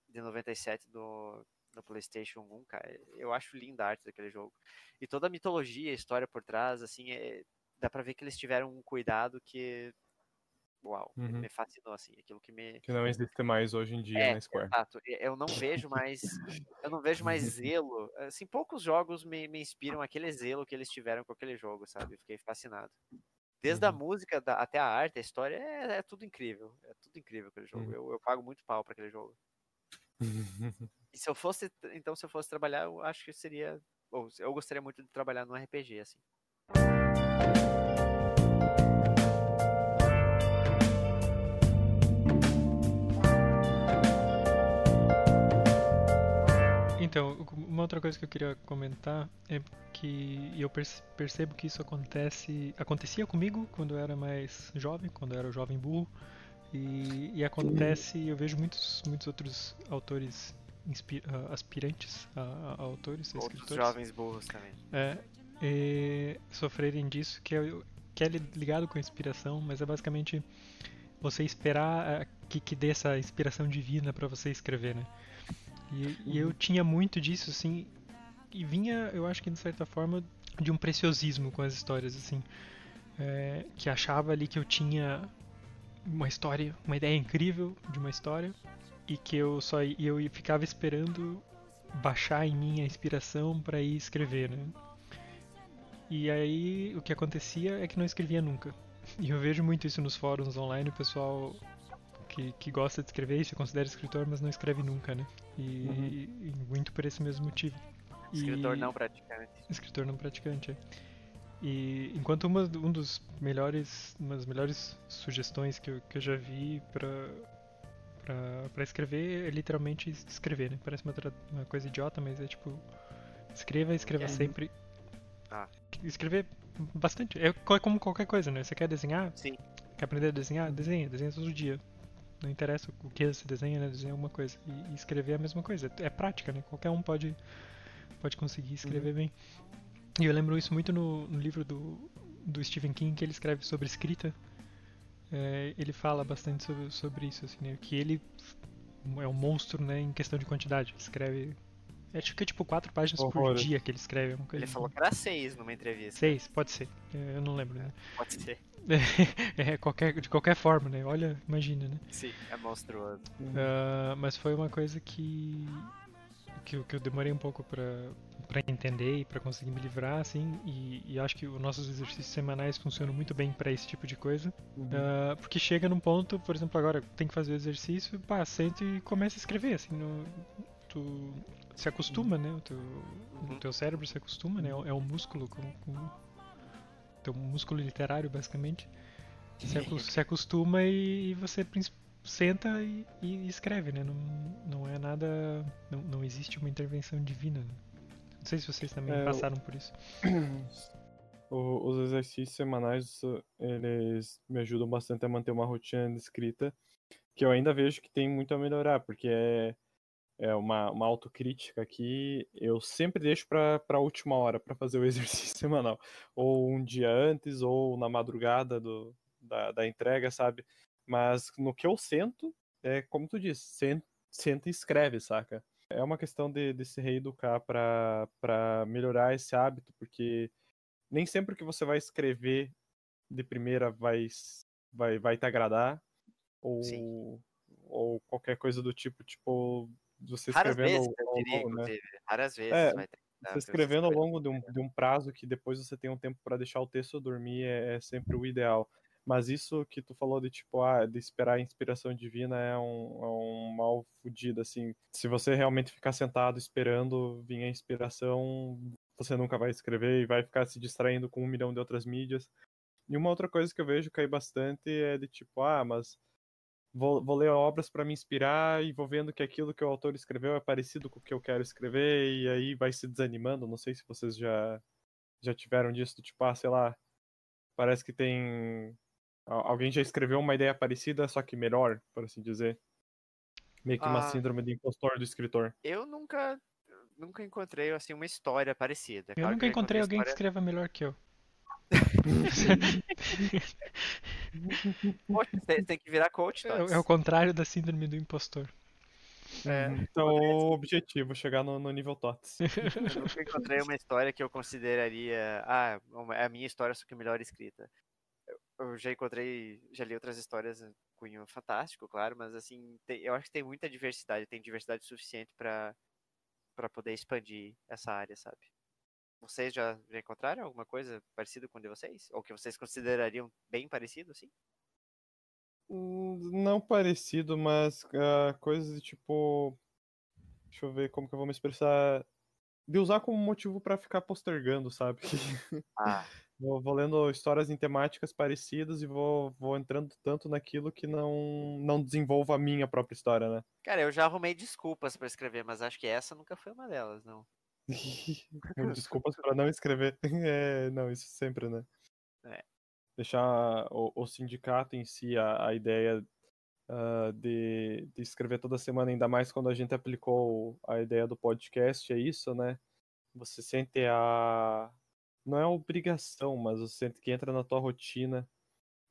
de noventa e sete do, do PlayStation um, cara. Eu acho linda a arte daquele jogo. E toda a mitologia, a história por trás, assim, é, dá pra ver que eles tiveram um cuidado que... Uau, uhum. Ele me fascinou, assim, aquilo que me... Que não existe mais hoje em dia é, na Square. Exato, eu não vejo mais, eu não vejo mais zelo, assim, poucos jogos me, me inspiram aquele zelo que eles tiveram com aquele jogo, sabe, eu fiquei fascinado. Desde uhum. a música da, até a arte, a história, é, é tudo incrível, é tudo incrível aquele jogo, uhum. eu, eu pago muito pau pra aquele jogo. E se eu fosse, então, se eu fosse trabalhar, eu acho que seria, ou eu gostaria muito de trabalhar num R P G, assim. Então, uma outra coisa que eu queria comentar é que eu percebo que isso acontece, acontecia comigo quando eu era mais jovem, quando eu era o jovem burro, e, e acontece, eu vejo muitos, muitos outros autores inspira, aspirantes a, a autores, a escritores. Outros jovens burros também. É, e sofrerem disso, que é, que é ligado com a inspiração, mas é basicamente você esperar que, que dê essa inspiração divina para você escrever, né? E, e eu tinha muito disso, assim, e vinha, eu acho que de certa forma, de um preciosismo com as histórias, assim, é, que achava ali que eu tinha uma história, uma ideia incrível de uma história, e que eu só eu ficava esperando baixar em mim a inspiração para ir escrever, né? E aí o que acontecia é que não escrevia nunca. E eu vejo muito isso nos fóruns online, o pessoal... Que, que gosta de escrever e se considera escritor, mas não escreve nunca, né? E, uhum. e muito por esse mesmo motivo. Escritor e... não praticante. Escritor não praticante, é. E enquanto uma um dos melhores, uma das melhores sugestões que eu, que eu já vi pra, pra, pra escrever é literalmente escrever, né? Parece uma, uma coisa idiota, mas é tipo... Escreva, escreva yeah. sempre. Ah. Escrever bastante. É como qualquer coisa, né? Você quer desenhar? Sim. Quer aprender a desenhar? Desenha, desenha todo dia. Não interessa o que você desenha, né? Desenhar alguma coisa. E escrever é a mesma coisa. É prática, né? Qualquer um pode, pode conseguir escrever uhum. bem. E eu lembro isso muito no, no livro do, do Stephen King, que ele escreve sobre escrita. É, ele fala bastante sobre, sobre isso, assim, né? Que ele é um monstro, né? Em questão de quantidade. Ele escreve... Acho que é tipo quatro páginas oh, por olha. dia que ele escreve. Uma coisa ele falou que era seis numa entrevista. Seis, pode ser. Eu não lembro, né? Pode ser. É, é, qualquer, de qualquer forma, né? Olha, imagina, né? Sim, é monstruoso. Uh, mas foi uma coisa que, que, que eu demorei um pouco pra, pra entender e pra conseguir me livrar, assim. E, e acho que os nossos exercícios semanais funcionam muito bem pra esse tipo de coisa. Uhum. Uh, porque chega num ponto, por exemplo, agora tem que fazer o exercício, pá, senta e começa a escrever, assim, no... Tu se acostuma, né? O teu, uhum. o teu cérebro se acostuma, né? É um músculo, com, com... teu músculo literário, basicamente. Se, acu- se acostuma e, e você senta e, e escreve, né? Não, não é nada... Não, não existe uma intervenção divina. Né? Não sei se vocês também é, passaram por isso. O, os exercícios semanais, eles me ajudam bastante a manter uma rotina de escrita, que eu ainda vejo que tem muito a melhorar, porque é... É uma, uma autocrítica que eu sempre deixo pra, pra última hora pra fazer o exercício semanal. Ou um dia antes, ou na madrugada do, da, da entrega, sabe? Mas no que eu sento, é como tu disse, senta e escreve, saca? É uma questão de, de se reeducar pra, pra melhorar esse hábito, porque nem sempre que você vai escrever de primeira vai, vai, vai te agradar, ou, ou qualquer coisa do tipo, tipo... Você escrevendo ao longo de um, de um prazo que depois você tem um tempo para deixar o texto dormir é, é sempre o ideal. Mas isso que tu falou de tipo, ah, de esperar a inspiração divina é um, é um mal fudido, assim. Se você realmente ficar sentado esperando vir a inspiração, você nunca vai escrever e vai ficar se distraindo com um milhão de outras mídias. E uma outra coisa que eu vejo cair bastante é de tipo, ah, mas Vou, vou ler obras para me inspirar e vou vendo que aquilo que o autor escreveu é parecido com o que eu quero escrever e aí vai se desanimando. Não sei se vocês já, já tiveram disso, tipo, ah, sei lá, parece que tem... Alguém já escreveu uma ideia parecida, só que melhor, por assim dizer. Meio que uma ah, síndrome de impostor do escritor. Eu nunca... nunca encontrei assim uma história parecida. Eu claro nunca encontrei alguém história... que escreva melhor que eu. Poxa, você tem que virar coach. É, é o contrário da síndrome do impostor. É, então, o objetivo, chegar no, no nível T O T S. Eu nunca encontrei uma história que eu consideraria, ah, é a minha história, só que melhor escrita. Eu já encontrei, já li outras histórias com cunho fantástico, claro, mas assim, tem, eu acho que tem muita diversidade, tem diversidade suficiente pra, pra poder expandir essa área, sabe? Vocês já, já encontraram alguma coisa parecida com o de vocês? Ou que vocês considerariam bem parecido, assim? Não parecido, mas uh, coisas de tipo... Deixa eu ver como que eu vou me expressar... De usar como motivo pra ficar postergando, sabe? Ah... Vou, vou lendo histórias em temáticas parecidas e vou, vou entrando tanto naquilo que não, não desenvolvo a minha própria história, né? Cara, eu já arrumei desculpas pra escrever, mas acho que essa nunca foi uma delas, não. Desculpas pra não escrever. É, não, isso sempre, né? É. Deixar o, o sindicato em si, a, a ideia uh, de, de escrever toda semana, ainda mais quando a gente aplicou a ideia do podcast, é isso, né? Você sente a... Não é obrigação, mas você sente que entra na tua rotina.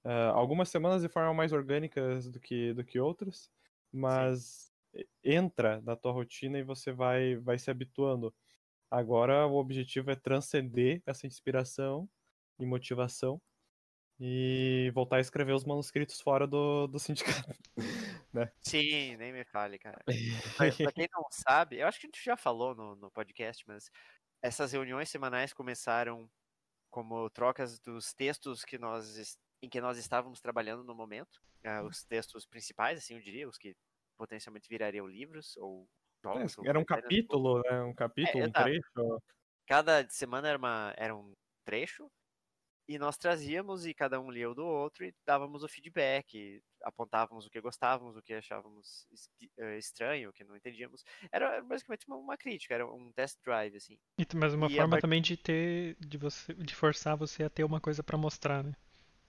Uh, algumas semanas de forma mais orgânica do que, do que outras, mas Sim. entra na tua rotina e você vai, vai se habituando. Agora o objetivo é transcender essa inspiração e motivação e voltar a escrever os manuscritos fora do, do sindicato. Né? Sim, nem me fale, cara. Pra quem não sabe, eu acho que a gente já falou no, no podcast, mas... Essas reuniões semanais começaram como trocas dos textos que nós, em que nós estávamos trabalhando no momento. Uh, os textos principais, assim eu diria, os que potencialmente virariam livros ou jogos. É, era ou um capítulo, né? Um capítulo, é, um trecho. Cada semana era, uma, era um trecho e nós trazíamos e cada um lia o do outro e dávamos o feedback, apontávamos o que gostávamos, o que achávamos estranho, o que não entendíamos. Era basicamente uma, uma crítica, era um test drive, assim. E, mas uma e forma part... também de ter, de, você, de forçar você a ter uma coisa para mostrar, né?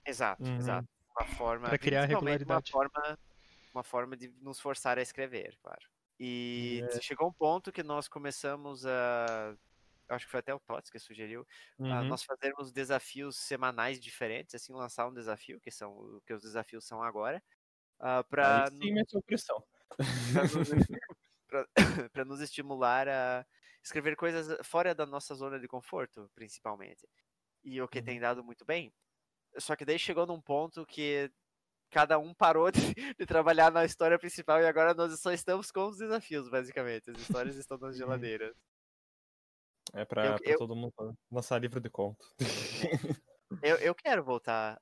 Exato, uhum. exato. Uma forma, pra criar regularidade. Uma forma, uma forma de nos forçar a escrever, claro. E é. chegou um ponto que nós começamos a... Acho que foi até o Tots que sugeriu, uhum. nós fazermos desafios semanais diferentes, assim, lançar um desafio, que são o que os desafios são agora, uh, para no... nos estimular a escrever coisas fora da nossa zona de conforto, principalmente. E o que uhum. tem dado muito bem. Só que daí chegou num ponto que cada um parou de, de trabalhar na história principal e agora nós só estamos com os desafios, basicamente. As histórias estão nas geladeiras. É pra, eu, pra eu, todo mundo lançar livro de conto. Eu, eu quero voltar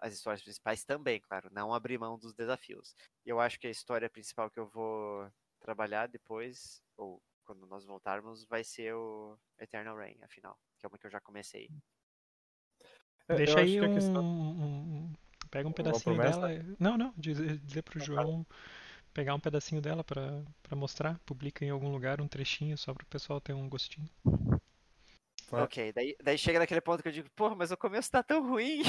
às histórias principais também, claro. Não abrir mão dos desafios. Eu acho que a história principal que eu vou trabalhar depois, ou quando nós voltarmos, vai ser o Eternal Rain, afinal. Que é uma que eu já comecei. Eu, Deixa eu aí um, questão... um... Pega um pedacinho dela. Não, não. Dizer, dizer pro João... Pegar um pedacinho dela pra, pra mostrar, publica em algum lugar um trechinho só pro pessoal ter um gostinho. Ok, daí, daí chega naquele ponto que eu digo, porra, mas o começo tá tão ruim.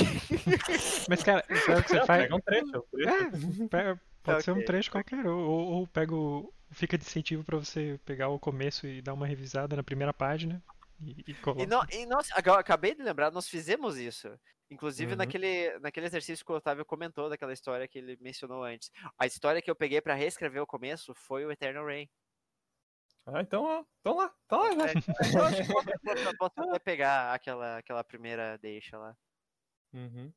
Mas cara, sabe o que você não, faz? Pega um trecho. É, um trecho. É, pode okay. ser um trecho qualquer, ou, ou, ou pega o, fica de incentivo pra você pegar o começo e dar uma revisada na primeira página. E, e, e, no, e nós, acabei de lembrar, nós fizemos isso. Inclusive uhum. naquele, naquele exercício que o Otávio comentou, daquela história que ele mencionou antes. A história que eu peguei pra reescrever o começo foi o Eternal Rain. Ah, então ó, então lá, então lá. É, eu acho que posso, posso até pegar aquela, aquela primeira deixa lá. Uhum.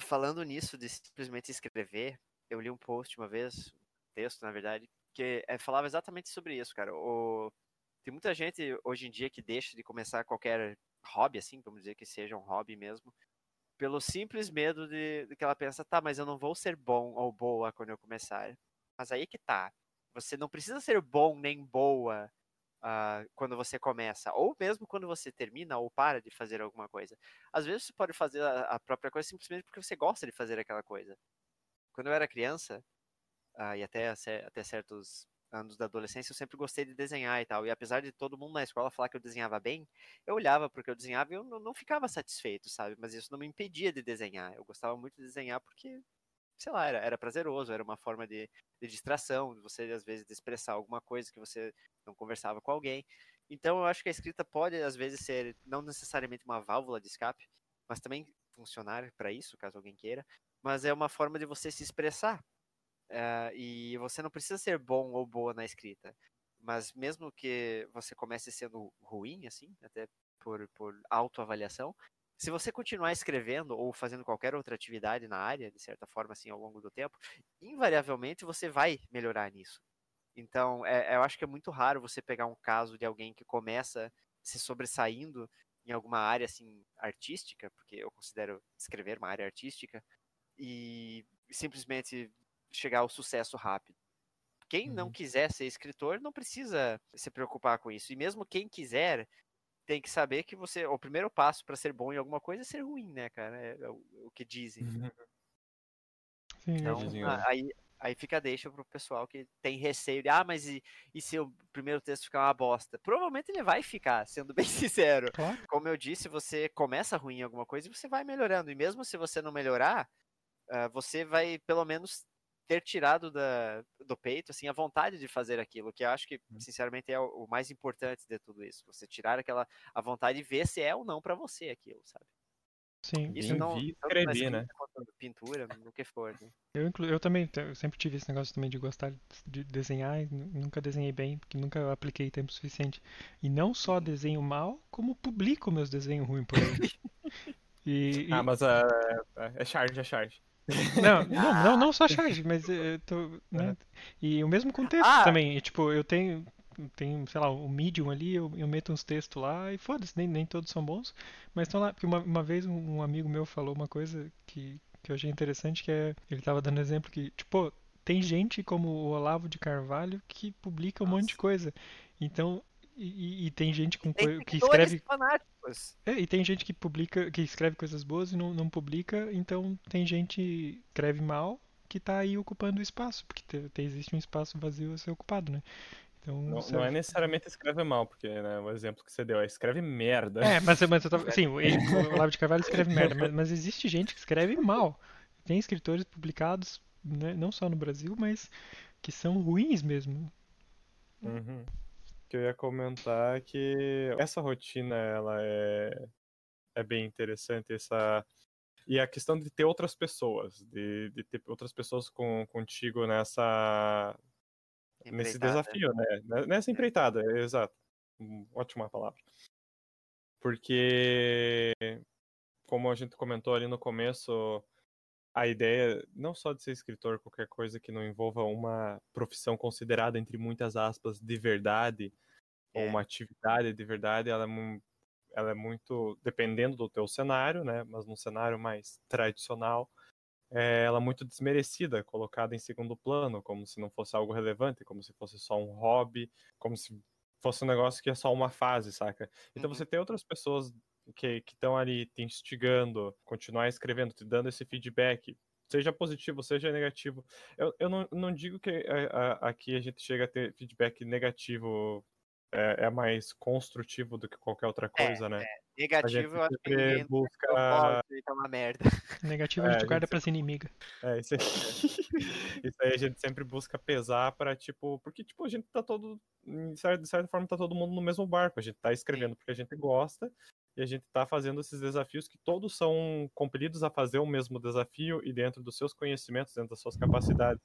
Falando nisso de simplesmente escrever, eu li um post uma vez, um texto na verdade, que falava exatamente sobre isso, cara. O... Tem muita gente hoje em dia que deixa de começar qualquer hobby, assim, vamos dizer que seja um hobby mesmo, pelo simples medo de, de que ela pensa, tá, mas eu não vou ser bom ou boa quando eu começar. Mas aí que tá, você não precisa ser bom nem boa uh, quando você começa, ou mesmo quando você termina ou para de fazer alguma coisa. Às vezes você pode fazer a, a própria coisa simplesmente porque você gosta de fazer aquela coisa. Quando eu era criança, uh, e até, até certos... anos da adolescência, eu sempre gostei de desenhar e tal, e apesar de todo mundo na escola falar que eu desenhava bem, eu olhava porque eu desenhava e eu não ficava satisfeito, sabe, mas isso não me impedia de desenhar, eu gostava muito de desenhar porque sei lá, era, era prazeroso, era uma forma de, de distração, de você às vezes de expressar alguma coisa que você não conversava com alguém. Então eu acho que a escrita pode às vezes ser não necessariamente uma válvula de escape, mas também funcionar para isso, caso alguém queira, mas é uma forma de você se expressar. Uh, e você não precisa ser bom ou boa na escrita, mas mesmo que você comece sendo ruim, assim, até por, por autoavaliação, se você continuar escrevendo ou fazendo qualquer outra atividade na área, de certa forma, assim, ao longo do tempo, invariavelmente você vai melhorar nisso. Então, é, eu acho que é muito raro você pegar um caso de alguém que começa se sobressaindo em alguma área, assim, artística, porque eu considero escrever uma área artística, e simplesmente chegar ao sucesso rápido. Quem uhum. não quiser ser escritor não precisa se preocupar com isso. E mesmo quem quiser tem que saber que você, o primeiro passo para ser bom em alguma coisa é ser ruim, né, cara? É o, é o que dizem. Uhum. Sim, então, a, aí, aí fica a deixa pro pessoal que tem receio de, ah, mas e, e se o primeiro texto ficar uma bosta? Provavelmente ele vai ficar, sendo bem sincero. Claro. Como eu disse, você começa ruim em alguma coisa e você vai melhorando. E mesmo se você não melhorar, uh, você vai pelo menos ter tirado da, do peito, assim, a vontade de fazer aquilo, que eu acho que, sinceramente, é o, o mais importante de tudo isso. Você tirar aquela, a vontade e ver se é ou não pra você aquilo, sabe? Sim. Isso não, escrever, né? Pintura, no que for, né? Eu, inclu, eu também, eu sempre tive esse negócio também de gostar de desenhar, e nunca desenhei bem, porque nunca apliquei tempo suficiente. E não só desenho mal, como publico meus desenhos ruins por aí. e, e... Ah, mas uh, é charge, é charge. Não, não, não, não só charge, mas eu tô, né? E o mesmo contexto ah. também, e, tipo, eu tenho, tenho, sei lá, o um Medium ali, eu, eu meto uns textos lá e foda-se, nem, nem todos são bons, mas estão lá, porque uma, uma vez um amigo meu falou uma coisa que, que eu achei interessante, que é, ele tava dando exemplo que, tipo, tem gente como o Olavo de Carvalho que publica um Nossa. monte de coisa, então... E, e, e tem gente com tem co... que escreve fanáticos. É, e tem gente que publica, que escreve coisas boas e não, não publica, então tem gente que escreve mal que tá aí ocupando o espaço, porque te, te existe um espaço vazio a ser ocupado, né? Então, não, não é necessariamente escreve mal, porque, né, o exemplo que você deu é escreve merda. É, mas, mas eu tava, sim, o Olavo de Carvalho escreve merda, mas, mas existe gente que escreve mal. Tem escritores publicados, né, não só no Brasil, mas que são ruins mesmo. Uhum. Que eu ia comentar que essa rotina, ela é, é bem interessante, essa, e a questão de ter outras pessoas, de, de ter outras pessoas com, contigo nessa, nesse desafio, né? Nessa empreitada, exato. Ótima palavra. Porque, como a gente comentou ali no começo, a ideia não só de ser escritor, qualquer coisa que não envolva uma profissão considerada, entre muitas aspas, de verdade, é. ou uma atividade de verdade, ela é, mu- ela é muito, dependendo do teu cenário, né, mas num cenário mais tradicional, é, ela é muito desmerecida, colocada em segundo plano, como se não fosse algo relevante, como se fosse só um hobby, como se fosse um negócio que é só uma fase, saca? Então uhum. você tem outras pessoas que estão ali te instigando, continuar escrevendo, te dando esse feedback, seja positivo, seja negativo. Eu, eu não, não digo que a, a, aqui a gente chega a ter feedback negativo, é, é mais construtivo do que qualquer outra coisa, é, né? É. Negativo eu acho que ninguém busca... tá uma merda. Negativo é, a gente guarda sempre... pra ser inimiga. É, isso aí... isso aí a gente sempre busca pesar pra, tipo... Porque, tipo, a gente tá todo... De certa forma, tá todo mundo no mesmo barco. A gente tá escrevendo Sim. porque a gente gosta... E a gente está fazendo esses desafios que todos são compelidos a fazer o mesmo desafio e dentro dos seus conhecimentos, dentro das suas capacidades,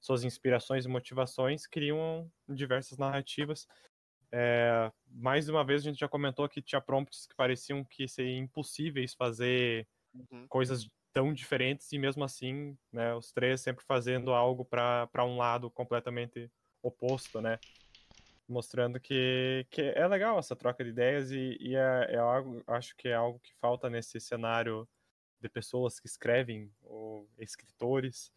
suas inspirações e motivações, criam diversas narrativas. É, mais uma vez a gente já comentou que tinha prompts que pareciam que seriam impossíveis fazer uhum. coisas tão diferentes e mesmo assim, né, os três sempre fazendo algo para para um lado completamente oposto, né? Mostrando que, que é legal essa troca de ideias e, e é, é algo, acho que é algo que falta nesse cenário de pessoas que escrevem, ou escritores,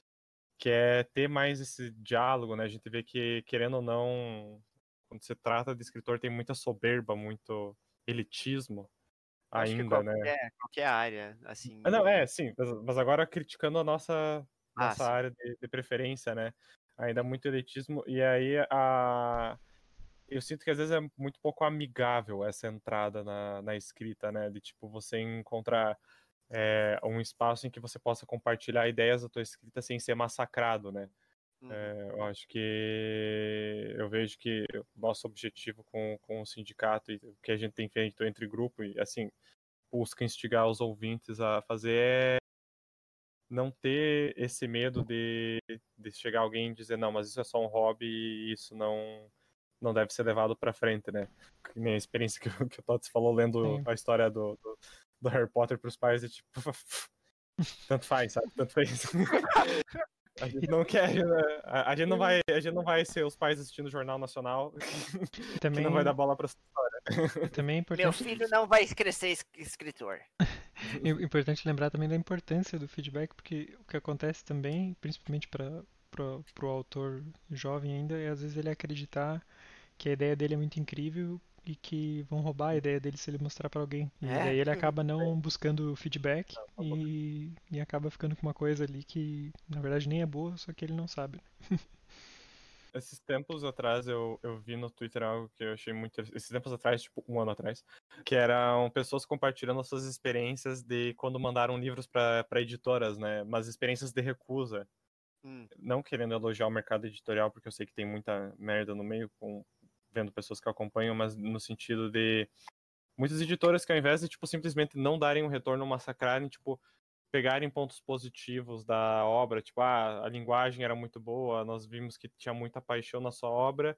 que é ter mais esse diálogo, né? A gente vê que, querendo ou não, quando se trata de escritor, tem muita soberba, muito elitismo acho ainda, que qualquer, né? Qualquer área, assim... Ah, não, é, sim, mas agora criticando a nossa, ah, nossa área de, de preferência, né? Ainda muito elitismo, e aí a... Eu sinto que às vezes é muito pouco amigável essa entrada na, na escrita, né? De tipo, você encontrar é, um espaço em que você possa compartilhar ideias da tua escrita sem ser massacrado, né? Uhum. É, eu acho que eu vejo que o nosso objetivo com, com o sindicato e o que a gente tem feito entre grupo e assim, busca instigar os ouvintes a fazer é não ter esse medo de, de chegar alguém e dizer não, mas isso é só um hobby e isso não, não deve ser levado pra frente, né? Minha experiência que, que o Tots falou lendo Sim. a história do, do, do Harry Potter pros pais é tipo tanto faz, sabe? Tanto faz. A gente não quer, né? a, a, gente não vai, a gente não vai ser os pais assistindo o Jornal Nacional também, que não vai dar bola pra essa história. Também é importante... Meu filho não vai crescer escritor. É importante lembrar também da importância do feedback, porque o que acontece também, principalmente para o autor jovem ainda, é às vezes ele acreditar que a ideia dele é muito incrível e que vão roubar a ideia dele se ele mostrar para alguém. E é? Aí ele acaba não buscando feedback não, e, e acaba ficando com uma coisa ali que na verdade nem é boa, só que ele não sabe. Esses tempos atrás eu, eu vi no Twitter algo que eu achei muito interessante. Esses tempos atrás, tipo um ano atrás, que eram pessoas compartilhando suas experiências de quando mandaram livros para editoras, né? Mas experiências de recusa. Hum. Não querendo elogiar o mercado editorial, porque eu sei que tem muita merda no meio, com, vendo pessoas que acompanham, mas no sentido de muitas editoras que ao invés de tipo, simplesmente não darem um retorno, massacrarem, tipo... pegarem pontos positivos da obra, tipo, ah, a linguagem era muito boa, nós vimos que tinha muita paixão na sua obra,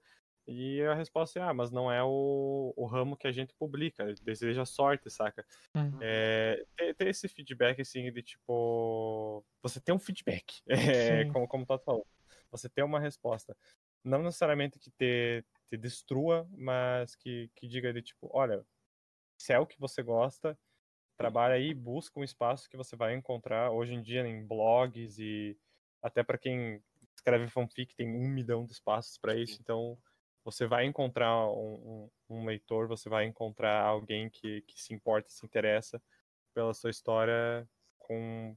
e a resposta é, ah, mas não é o, o ramo que a gente publica, deseja sorte, saca? Uhum. É, ter, ter esse feedback, assim, de tipo, você tem um feedback, é, como, como tu falou, você tem uma resposta, não necessariamente que te, te destrua, mas que, que diga de tipo, olha, se é o que você gosta, trabalha aí, busca um espaço que você vai encontrar hoje em dia em blogs e até para quem escreve fanfic tem um milhão de espaços para isso, então você vai encontrar um, um, um leitor, você vai encontrar alguém que, que se importa, se interessa pela sua história com,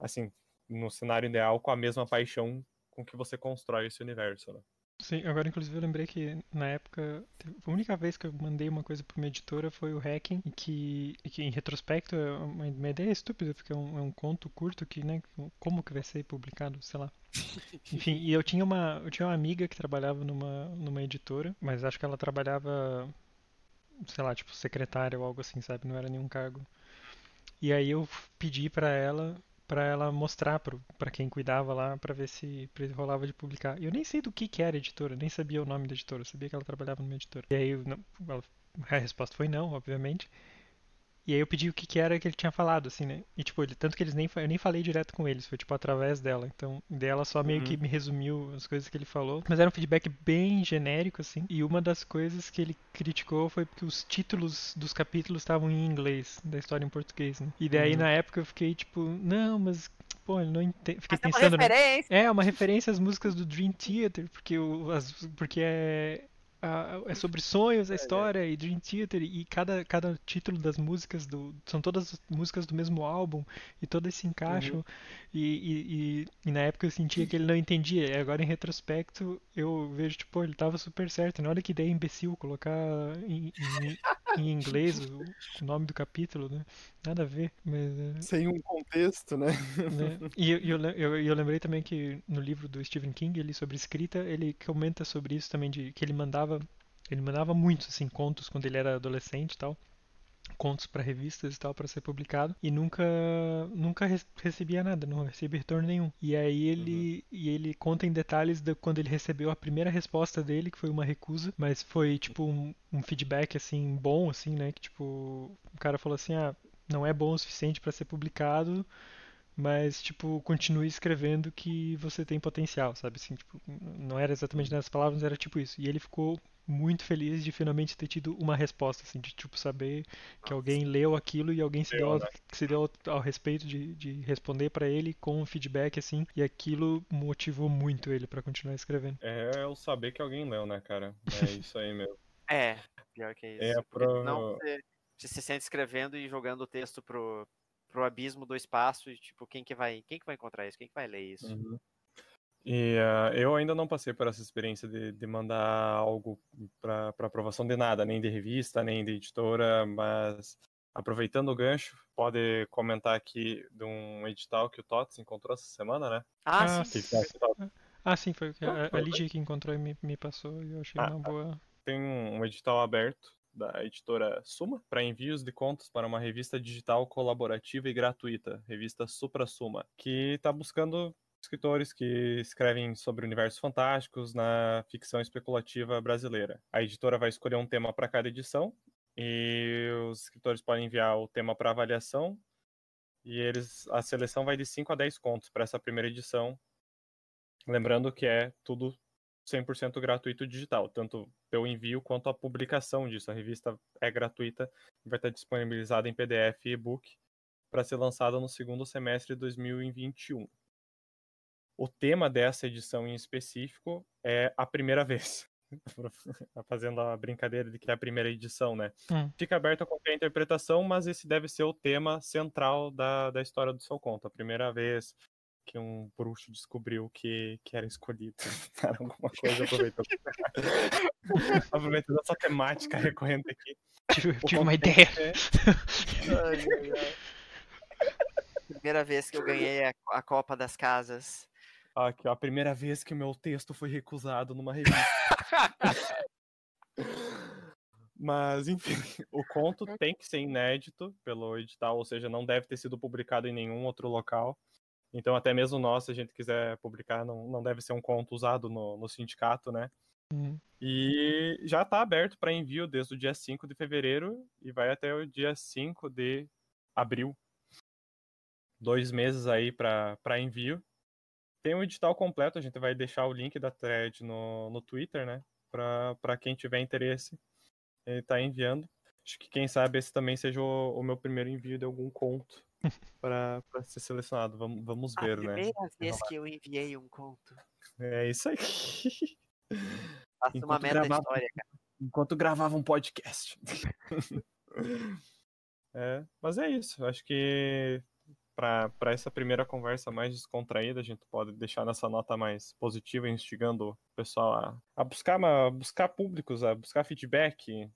assim, no cenário ideal, com a mesma paixão com que você constrói esse universo, né? Sim, agora inclusive eu lembrei que na época, a única vez que eu mandei uma coisa pra uma editora foi o Hacking, que, que em retrospecto é uma, uma ideia estúpida, porque é um, é um conto curto que, né, como que vai ser publicado, sei lá. Enfim, e eu tinha uma, eu tinha uma amiga que trabalhava numa, numa editora, mas acho que ela trabalhava, sei lá, tipo secretária ou algo assim, sabe, não era nenhum cargo. E aí eu pedi pra ela... para ela mostrar para quem cuidava lá, para ver se rolava de publicar. Eu nem sei do que, que era a editora, nem sabia o nome da editora, eu sabia que ela trabalhava numa editora. E aí, não, a resposta foi não, obviamente. E aí eu pedi o que, que era que ele tinha falado, assim, né? E tipo, ele, tanto que eles nem, eu nem falei direto com eles, foi tipo através dela. Então, dela só meio uhum. que me resumiu as coisas que ele falou. Mas era um feedback bem genérico, assim. E uma das coisas que ele criticou foi porque os títulos dos capítulos estavam em inglês, da história em português, né? E daí, uhum. na época, eu fiquei tipo, não, mas... Pô, eu não entendo. Fiquei mas pensando... É uma referência! Né? É, uma referência às músicas do Dream Theater, porque, o, as, porque é... Ah, é sobre sonhos, a história, e Dream Theater, e cada, cada título das músicas do, são todas músicas do mesmo álbum, e todas se encaixam, uhum. e, e, e, e na época eu sentia que ele não entendia, e agora em retrospecto eu vejo, tipo, ele tava super certo, né? Olha que ideia imbecil colocar em, em, em inglês o, o nome do capítulo, né? Nada a ver, mas... Sem um contexto, né? né? E eu, eu, eu, eu lembrei também que no livro do Stephen King, ele sobre escrita, ele comenta sobre isso também, de que ele mandava Ele mandava muitos assim, contos quando ele era adolescente e tal, contos para revistas e tal, para ser publicado, e nunca nunca recebia nada, não recebia retorno nenhum. E aí ele, uhum. e ele conta em detalhes de quando ele recebeu a primeira resposta dele, que foi uma recusa, mas foi tipo um, um feedback assim bom, assim, né, que tipo, o cara falou assim: "Ah, não é bom o suficiente para ser publicado, mas, tipo, continue escrevendo que você tem potencial", sabe? Assim, tipo, não era exatamente nessas palavras, era tipo isso. E ele ficou muito feliz de finalmente ter tido uma resposta, assim, de, tipo, saber que alguém leu aquilo e alguém se deu, ao, se deu ao, ao respeito de, de responder pra ele com um feedback, assim, e aquilo motivou muito ele pra continuar escrevendo. É eu saber que alguém leu, né, cara? É isso aí mesmo. É, pior que isso. É pro... Não, você, você se sente escrevendo e jogando o texto pro... pro abismo do espaço, e tipo, quem que vai, quem que vai encontrar isso? Quem que vai ler isso? Uhum. E uh, eu ainda não passei por essa experiência de, de mandar algo para aprovação de nada, nem de revista, nem de editora, mas Aproveitando o gancho, pode comentar aqui de um edital que o Tots encontrou essa semana, né? Ah, ah sim. sim. Ah, sim, foi a, a Lídia que encontrou e me, me passou e eu achei ah, uma boa... Tem um edital aberto da editora Suma para envios de contos para uma revista digital colaborativa e gratuita, revista Supra Suma, que está buscando escritores que escrevem sobre universos fantásticos na ficção especulativa brasileira. A editora vai escolher um tema para cada edição e os escritores podem enviar o tema para avaliação e eles, a seleção vai de cinco a dez contos para essa primeira edição. Lembrando que é tudo cem por cento gratuito digital, tanto pelo envio quanto a publicação disso. A revista é gratuita e vai estar disponibilizada em P D F e e-book para ser lançada no segundo semestre de dois mil e vinte e um. O tema dessa edição em específico é a primeira vez. Fazendo a brincadeira de que é a primeira edição, né? Hum. Fica aberto a qualquer interpretação, mas esse deve ser o tema central da, da história do seu conto. A primeira vez que um bruxo descobriu que, que era escolhido para alguma coisa, aproveitou aproveitando essa temática recorrente aqui. Tive, tive uma ideia. É... Primeira vez que eu ganhei a, a Copa das Casas. Aqui, ó, a primeira vez que o meu texto foi recusado numa revista. Mas, enfim, o conto tem que ser inédito pelo edital, ou seja, não deve ter sido publicado em nenhum outro local. Então, até mesmo nós, se a gente quiser publicar, não, não deve ser um conto usado no, no sindicato, né? Uhum. E já está aberto para envio desde o dia cinco de fevereiro e vai até o dia cinco de abril. Dois meses aí para envio. Tem um edital completo, a gente vai deixar o link da thread no, no Twitter, né? Para quem tiver interesse, ele tá enviando. Acho que quem sabe esse também seja o, o meu primeiro envio de algum conto. Pra, pra ser selecionado, vamos, vamos ver, né? A primeira né? vez que eu enviei um conto. É isso aí. Faça uma meta gravava, história, cara. Enquanto gravava um podcast. É, mas é isso. Acho que pra, pra essa primeira conversa mais descontraída, a gente pode deixar nessa nota mais positiva, instigando o pessoal a, a, buscar, a buscar públicos, a buscar feedback.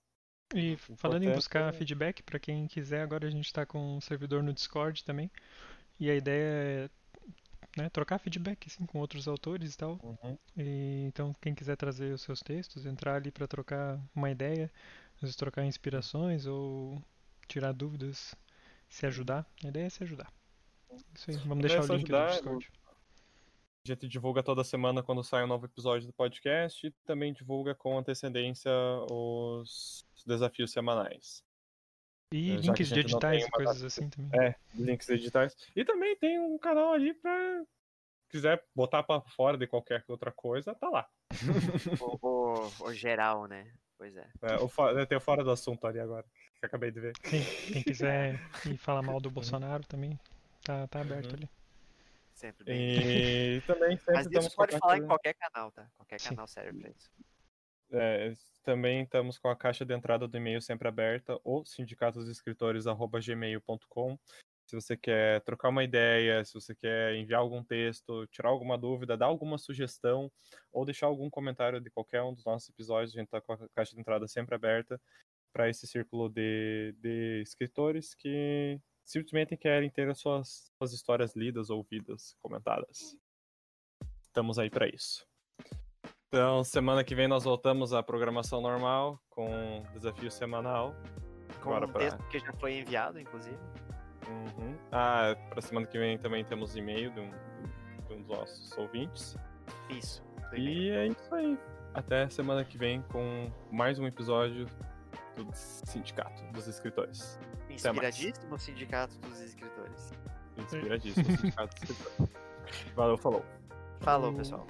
E falando em buscar feedback, para quem quiser, agora a gente está com um servidor no Discord também. E a ideia é, né, trocar feedback assim, com outros autores e tal. Uhum. E, então, quem quiser trazer os seus textos, entrar ali para trocar uma ideia, às vezes trocar inspirações ou tirar dúvidas, se ajudar. A ideia é se ajudar. Isso aí, vamos deixar o link no Discord. A gente divulga toda semana quando sai um novo episódio do podcast e também divulga com antecedência os desafios semanais. E Já links de editais e coisas data... assim também. É, links editais. E também tem um canal ali pra... quiser botar pra fora de qualquer outra coisa, tá lá. O, o, o geral, né? Pois é. é o fo... Tem o fora do assunto ali agora, que eu acabei de ver. Sim, quem quiser ir falar mal do Bolsonaro também, tá, tá aberto uhum. ali. Sempre bem. E também sempre Mas isso pode falar de... em qualquer canal, tá? Qualquer Sim. canal serve pra isso. É, também estamos com a caixa de entrada do e-mail sempre aberta, ou sindicatos escritores arroba gmail ponto com. Se você quer trocar uma ideia, se você quer enviar algum texto, tirar alguma dúvida, dar alguma sugestão, ou deixar algum comentário de qualquer um dos nossos episódios, a gente está com a caixa de entrada sempre aberta para esse círculo de, de escritores que simplesmente querem ter as suas, suas histórias lidas, ouvidas, comentadas. Estamos aí para isso. Então, semana que vem nós voltamos à programação normal, com desafio semanal. Com o um texto pra... que já foi enviado, inclusive. Uhum. Ah, para semana que vem também temos e-mail de um, de um dos nossos ouvintes. Isso. E é isso aí. Até semana que vem com mais um episódio do Sindicato dos Escritores. Inspiradíssimo Sindicato dos Escritores. Inspiradíssimo Sindicato dos Escritores. Valeu, falou. Falou, pessoal.